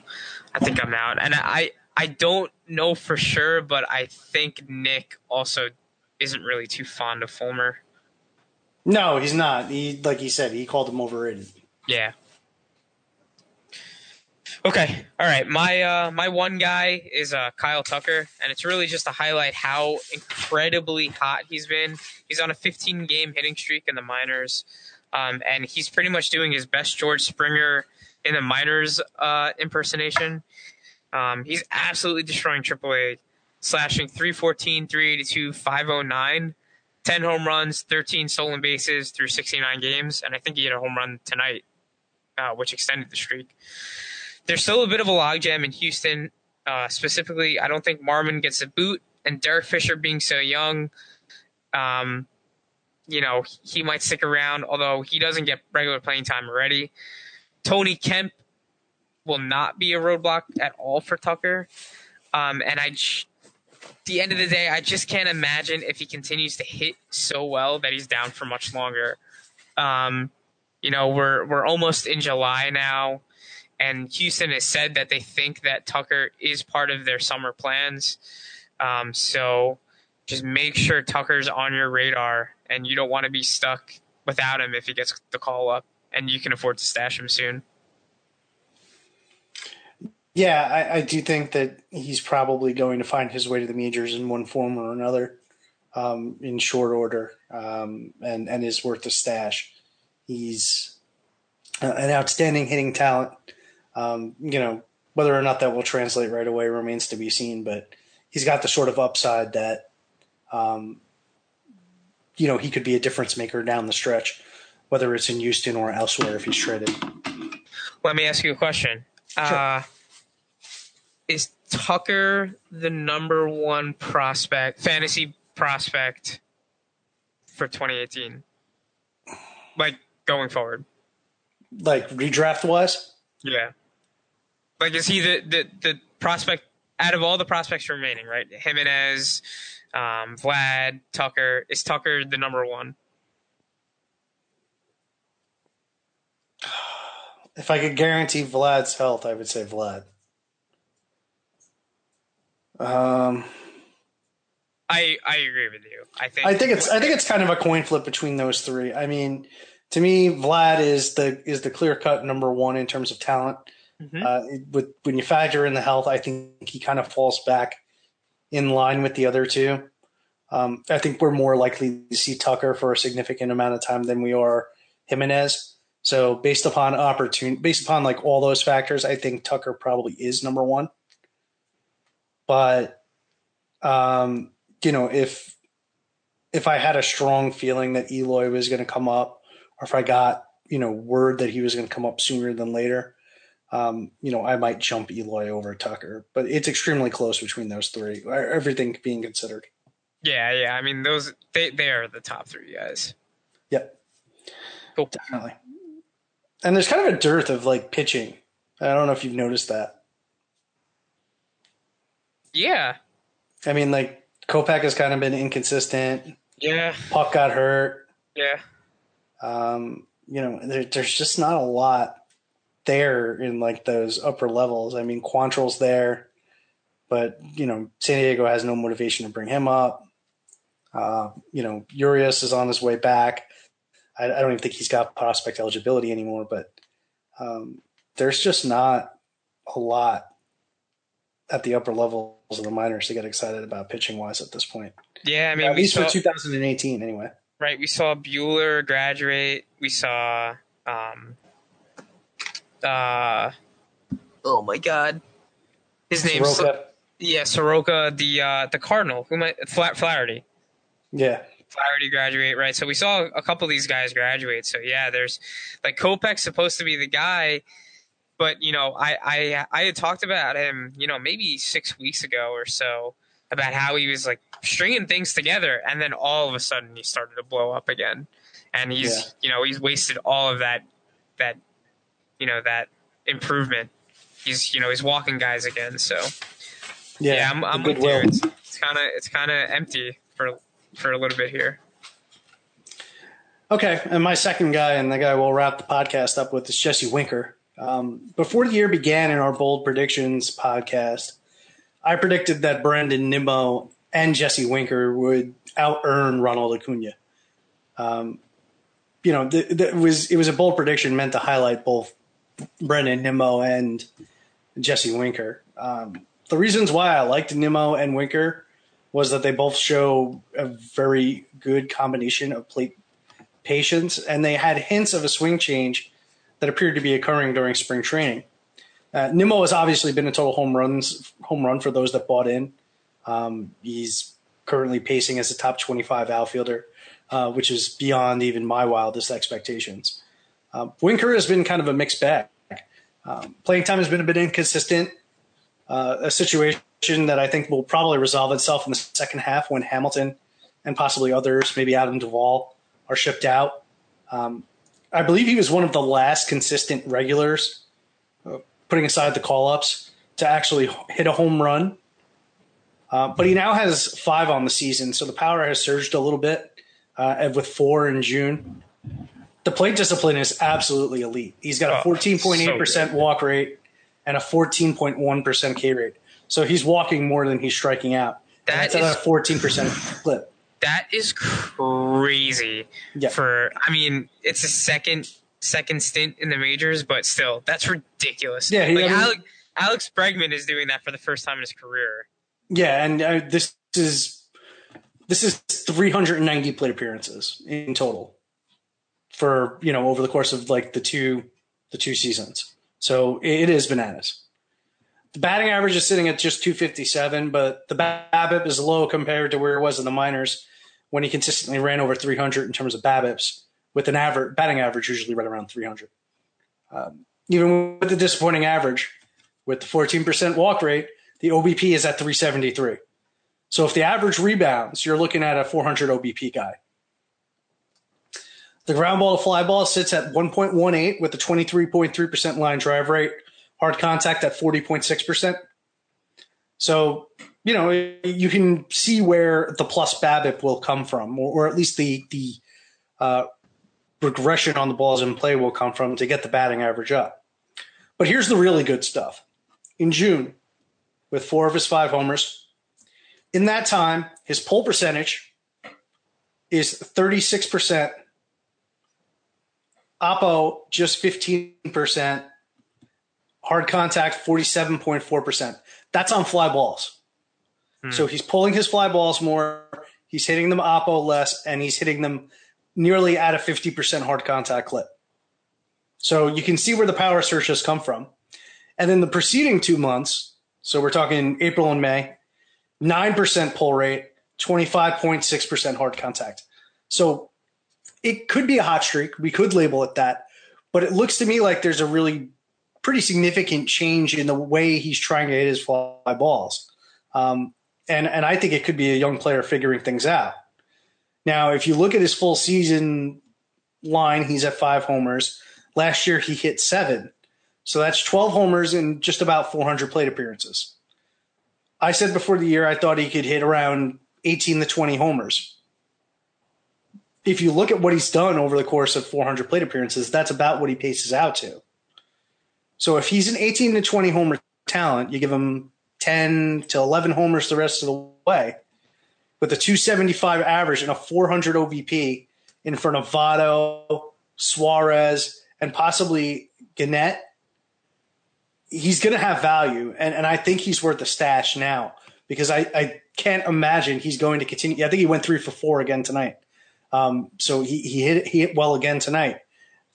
I think I'm out. And I don't know for sure, but I think Nick also isn't really too fond of Fulmer. No, he's not. Like he said, he called him overrated. Yeah. Okay. All right. My one guy is Kyle Tucker, and it's really just to highlight how incredibly hot he's been. He's on a 15-game hitting streak in the minors, and he's pretty much doing his best George Springer in the minors impersonation. He's absolutely destroying AAA, slashing .314, .382, .509, 10 home runs, 13 stolen bases through 69 games, and I think he hit a home run tonight, which extended the streak. There's still a bit of a logjam in Houston. Specifically, I don't think Marmon gets a boot, and Derek Fisher being so young, he might stick around, although he doesn't get regular playing time already. Tony Kemp will not be a roadblock at all for Tucker. At the end of the day, I just can't imagine if he continues to hit so well that he's down for much longer. We're almost in July now. And Houston has said that they think that Tucker is part of their summer plans. So just make sure Tucker's on your radar, and you don't want to be stuck without him if he gets the call up, and you can afford to stash him soon. Yeah, I do think that he's probably going to find his way to the majors in one form or another in short order, and is worth a stash. He's an outstanding hitting talent. Whether or not that will translate right away remains to be seen, but he's got the sort of upside that, he could be a difference maker down the stretch, whether it's in Houston or elsewhere if he's traded. Let me ask you a question. Sure. Is Tucker the number one fantasy prospect for 2018? Like going forward? Like redraft wise? Yeah. Like, is he the prospect out of all the prospects remaining, right? Jimenez, Vlad, Tucker. Is Tucker the number one? If I could guarantee Vlad's health, I would say Vlad. I agree with you. I think it's kind of a coin flip between those three. I mean, to me, Vlad is the clear-cut number one in terms of talent. Mm-hmm. When you factor in the health, I think he kind of falls back in line with the other two. I think we're more likely to see Tucker for a significant amount of time than we are Jimenez. So based upon like all those factors, I think Tucker probably is number one. But if I had a strong feeling that Eloy was going to come up, or if I got, word that he was going to come up sooner than later, I might jump Eloy over Tucker. But it's extremely close between those three, everything being considered. Yeah. I mean, those they are the top three guys. Yep. Cool. Definitely. And there's kind of a dearth of, like, pitching. I don't know if you've noticed that. Yeah. I mean, like, Kopech has kind of been inconsistent. Yeah. Puck got hurt. Yeah. There's just not a lot there in like those upper levels. I mean, Quantrill's there, but San Diego has no motivation to bring him up. Urias is on his way back. I don't even think he's got prospect eligibility anymore, but there's just not a lot at the upper levels of the minors to get excited about pitching wise at this point. Yeah. I mean, at least for 2018 anyway. Right. We saw Buehler graduate. We saw, oh my God. His name is Soroka, the Cardinal, Flaherty. Yeah. Flaherty graduate, right? So we saw a couple of these guys graduate. So yeah, there's like Kopech's supposed to be the guy, but I had talked about him, maybe 6 weeks ago or so about how he was like stringing things together, and then all of a sudden he started to blow up again, and he's wasted all of that improvement. He's walking guys again. So yeah I'm with you. It's kind of empty for a little bit here. Okay. And my second guy, and the guy we'll wrap the podcast up with, is Jesse Winker. Before the year began in our Bold Predictions podcast, I predicted that Brandon Nimmo and Jesse Winker would out-earn Ronald Acuna. It was a bold prediction meant to highlight both Brandon Nimmo and Jesse Winker. The reasons why I liked Nimmo and Winker was that they both show a very good combination of plate patience, and they had hints of a swing change that appeared to be occurring during spring training. Nimmo has obviously been a total home run for those that bought in. He's currently pacing as a top 25 outfielder, which is beyond even my wildest expectations. Winker has been kind of a mixed bag. Playing time has been a bit inconsistent, a situation that I think will probably resolve itself in the second half when Hamilton and possibly others, maybe Adam Duvall, are shipped out. I believe he was one of the last consistent regulars, putting aside the call-ups, to actually hit a home run. But he now has 5 on the season, so the power has surged a little bit, with 4 in June. The plate discipline is absolutely elite. He's got a 14.8% walk rate and a 14.1% K rate. So he's walking more than he's striking out. That's at a 14% clip. That is crazy. Yeah. It's his second stint in the majors, but still, that's ridiculous. Yeah, Alex Bregman is doing that for the first time in his career. Yeah, and this is 390 plate appearances in total for over the course of like the two seasons. So it is bananas. The batting average is sitting at just 257, but the BABIP is low compared to where it was in the minors when he consistently ran over 300 in terms of BABIPs, with an average batting average usually right around 300. Even with the disappointing average, with the 14% walk rate, the OBP is at 373. So if the average rebounds, you're looking at a 400 OBP guy. The ground ball to fly ball sits at 1.18 with a 23.3% line drive rate. Hard contact at 40.6%. So, you can see where the plus BABIP will come from, or at least the regression on the balls in play will come from to get the batting average up. But here's the really good stuff. In June, with 4 of his 5 homers, in that time, his pull percentage is 36%. Oppo, just 15%. Hard contact, 47.4%. That's on fly balls. So he's pulling his fly balls more. He's hitting them oppo less, and he's hitting them nearly at a 50% hard contact clip. So you can see where the power surge has come from. And then the preceding 2 months, so we're talking April and May, 9% pull rate, 25.6% hard contact. So it could be a hot streak. We could label it that. But it looks to me like there's a really pretty significant change in the way he's trying to hit his fly balls. And I think it could be a young player figuring things out. Now, if you look at his full season line, he's at 5 homers. Last year, he hit 7. So that's 12 homers in just about 400 plate appearances. I said before the year, I thought he could hit around 18 to 20 homers. If you look at what he's done over the course of 400 plate appearances, that's about what he paces out to. So if he's an 18 to 20 homer talent, you give him 10 to 11 homers the rest of the way, with a 275 average and a 400 OBP in front of Votto, Suarez, and possibly Gannett, he's going to have value. And I think he's worth a stash now because I can't imagine he's going to continue. I think he went 3 for 4 again tonight. So he hit well again tonight.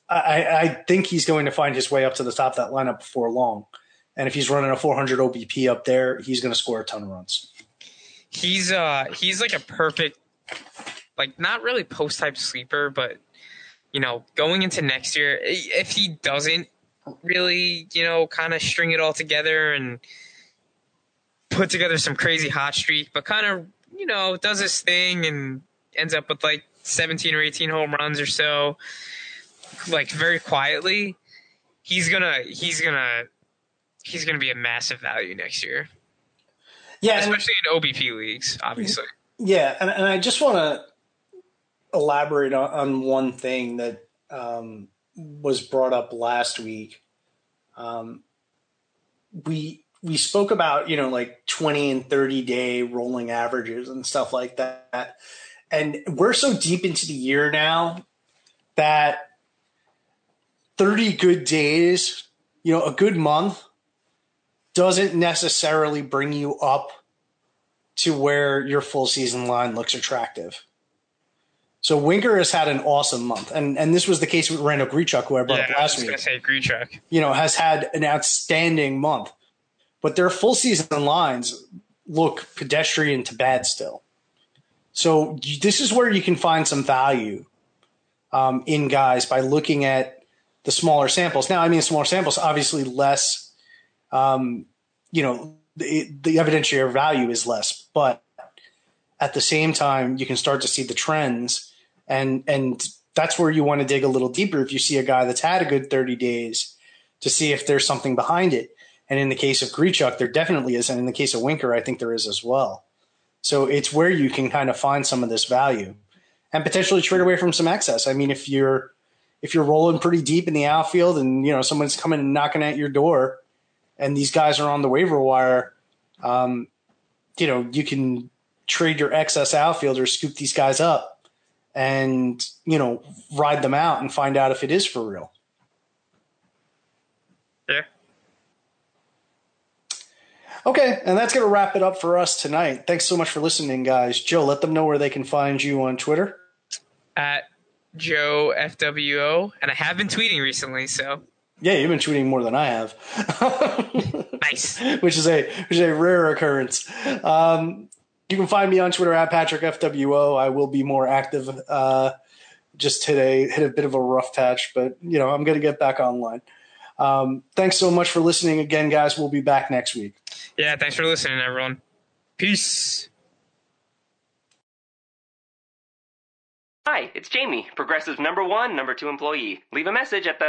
I think he's going to find his way up to the top of that lineup before long. And if he's running a 400 OBP up there, he's going to score a ton of runs. He's like a perfect, like not really post type sleeper, but you know, going into next year, if he doesn't really, you know, kind of string it all together and put together some crazy hot streak, but kind of, you know, does his thing and ends up with like 17 or 18 home runs or so, like very quietly, he's gonna be a massive value next year. Yeah, especially in OBP leagues, obviously. Yeah, and I just want to elaborate on one thing that was brought up last week. We spoke about, you know, like 20 and 30 day rolling averages and stuff like that, and we're so deep into the year now that 30 good days, you know, a good month doesn't necessarily bring you up to where your full season line looks attractive. So Winkler has had an awesome month. And this was the case with Randal Grichuk, who I brought up last week. I was going to say Grichuk. You know, has had an outstanding month. But their full season lines look pedestrian to bad still. So this is where you can find some value in guys by looking at the smaller samples. Now, I mean, smaller samples, obviously less, you know, the evidentiary value is less, but at the same time, you can start to see the trends, and that's where you want to dig a little deeper if you see a guy that's had a good 30 days to see if there's something behind it. And in the case of Grichuk, there definitely is, and in the case of Winker, I think there is as well. So it's where you can kind of find some of this value and potentially trade away from some excess. I mean, if you're rolling pretty deep in the outfield and, you know, someone's coming and knocking at your door and these guys are on the waiver wire, you know, you can trade your excess outfielder, scoop these guys up and, you know, ride them out and find out if it is for real. Yeah. Okay. And that's going to wrap it up for us tonight. Thanks so much for listening, guys. Joe, let them know where they can find you on Twitter. At Joe FWO, and I have been tweeting recently, so yeah, you've been tweeting more than I have. Nice. Which is a rare occurrence. You can find me on Twitter at Patrick FWO. I will be more active. Just hit a bit of a rough patch, but you know, I'm gonna get back online. Thanks so much for listening again, guys. We'll be back next week. Yeah, thanks for listening, everyone. Peace. Hi, it's Jamie, Progressive number 1, number 2 employee. Leave a message at the...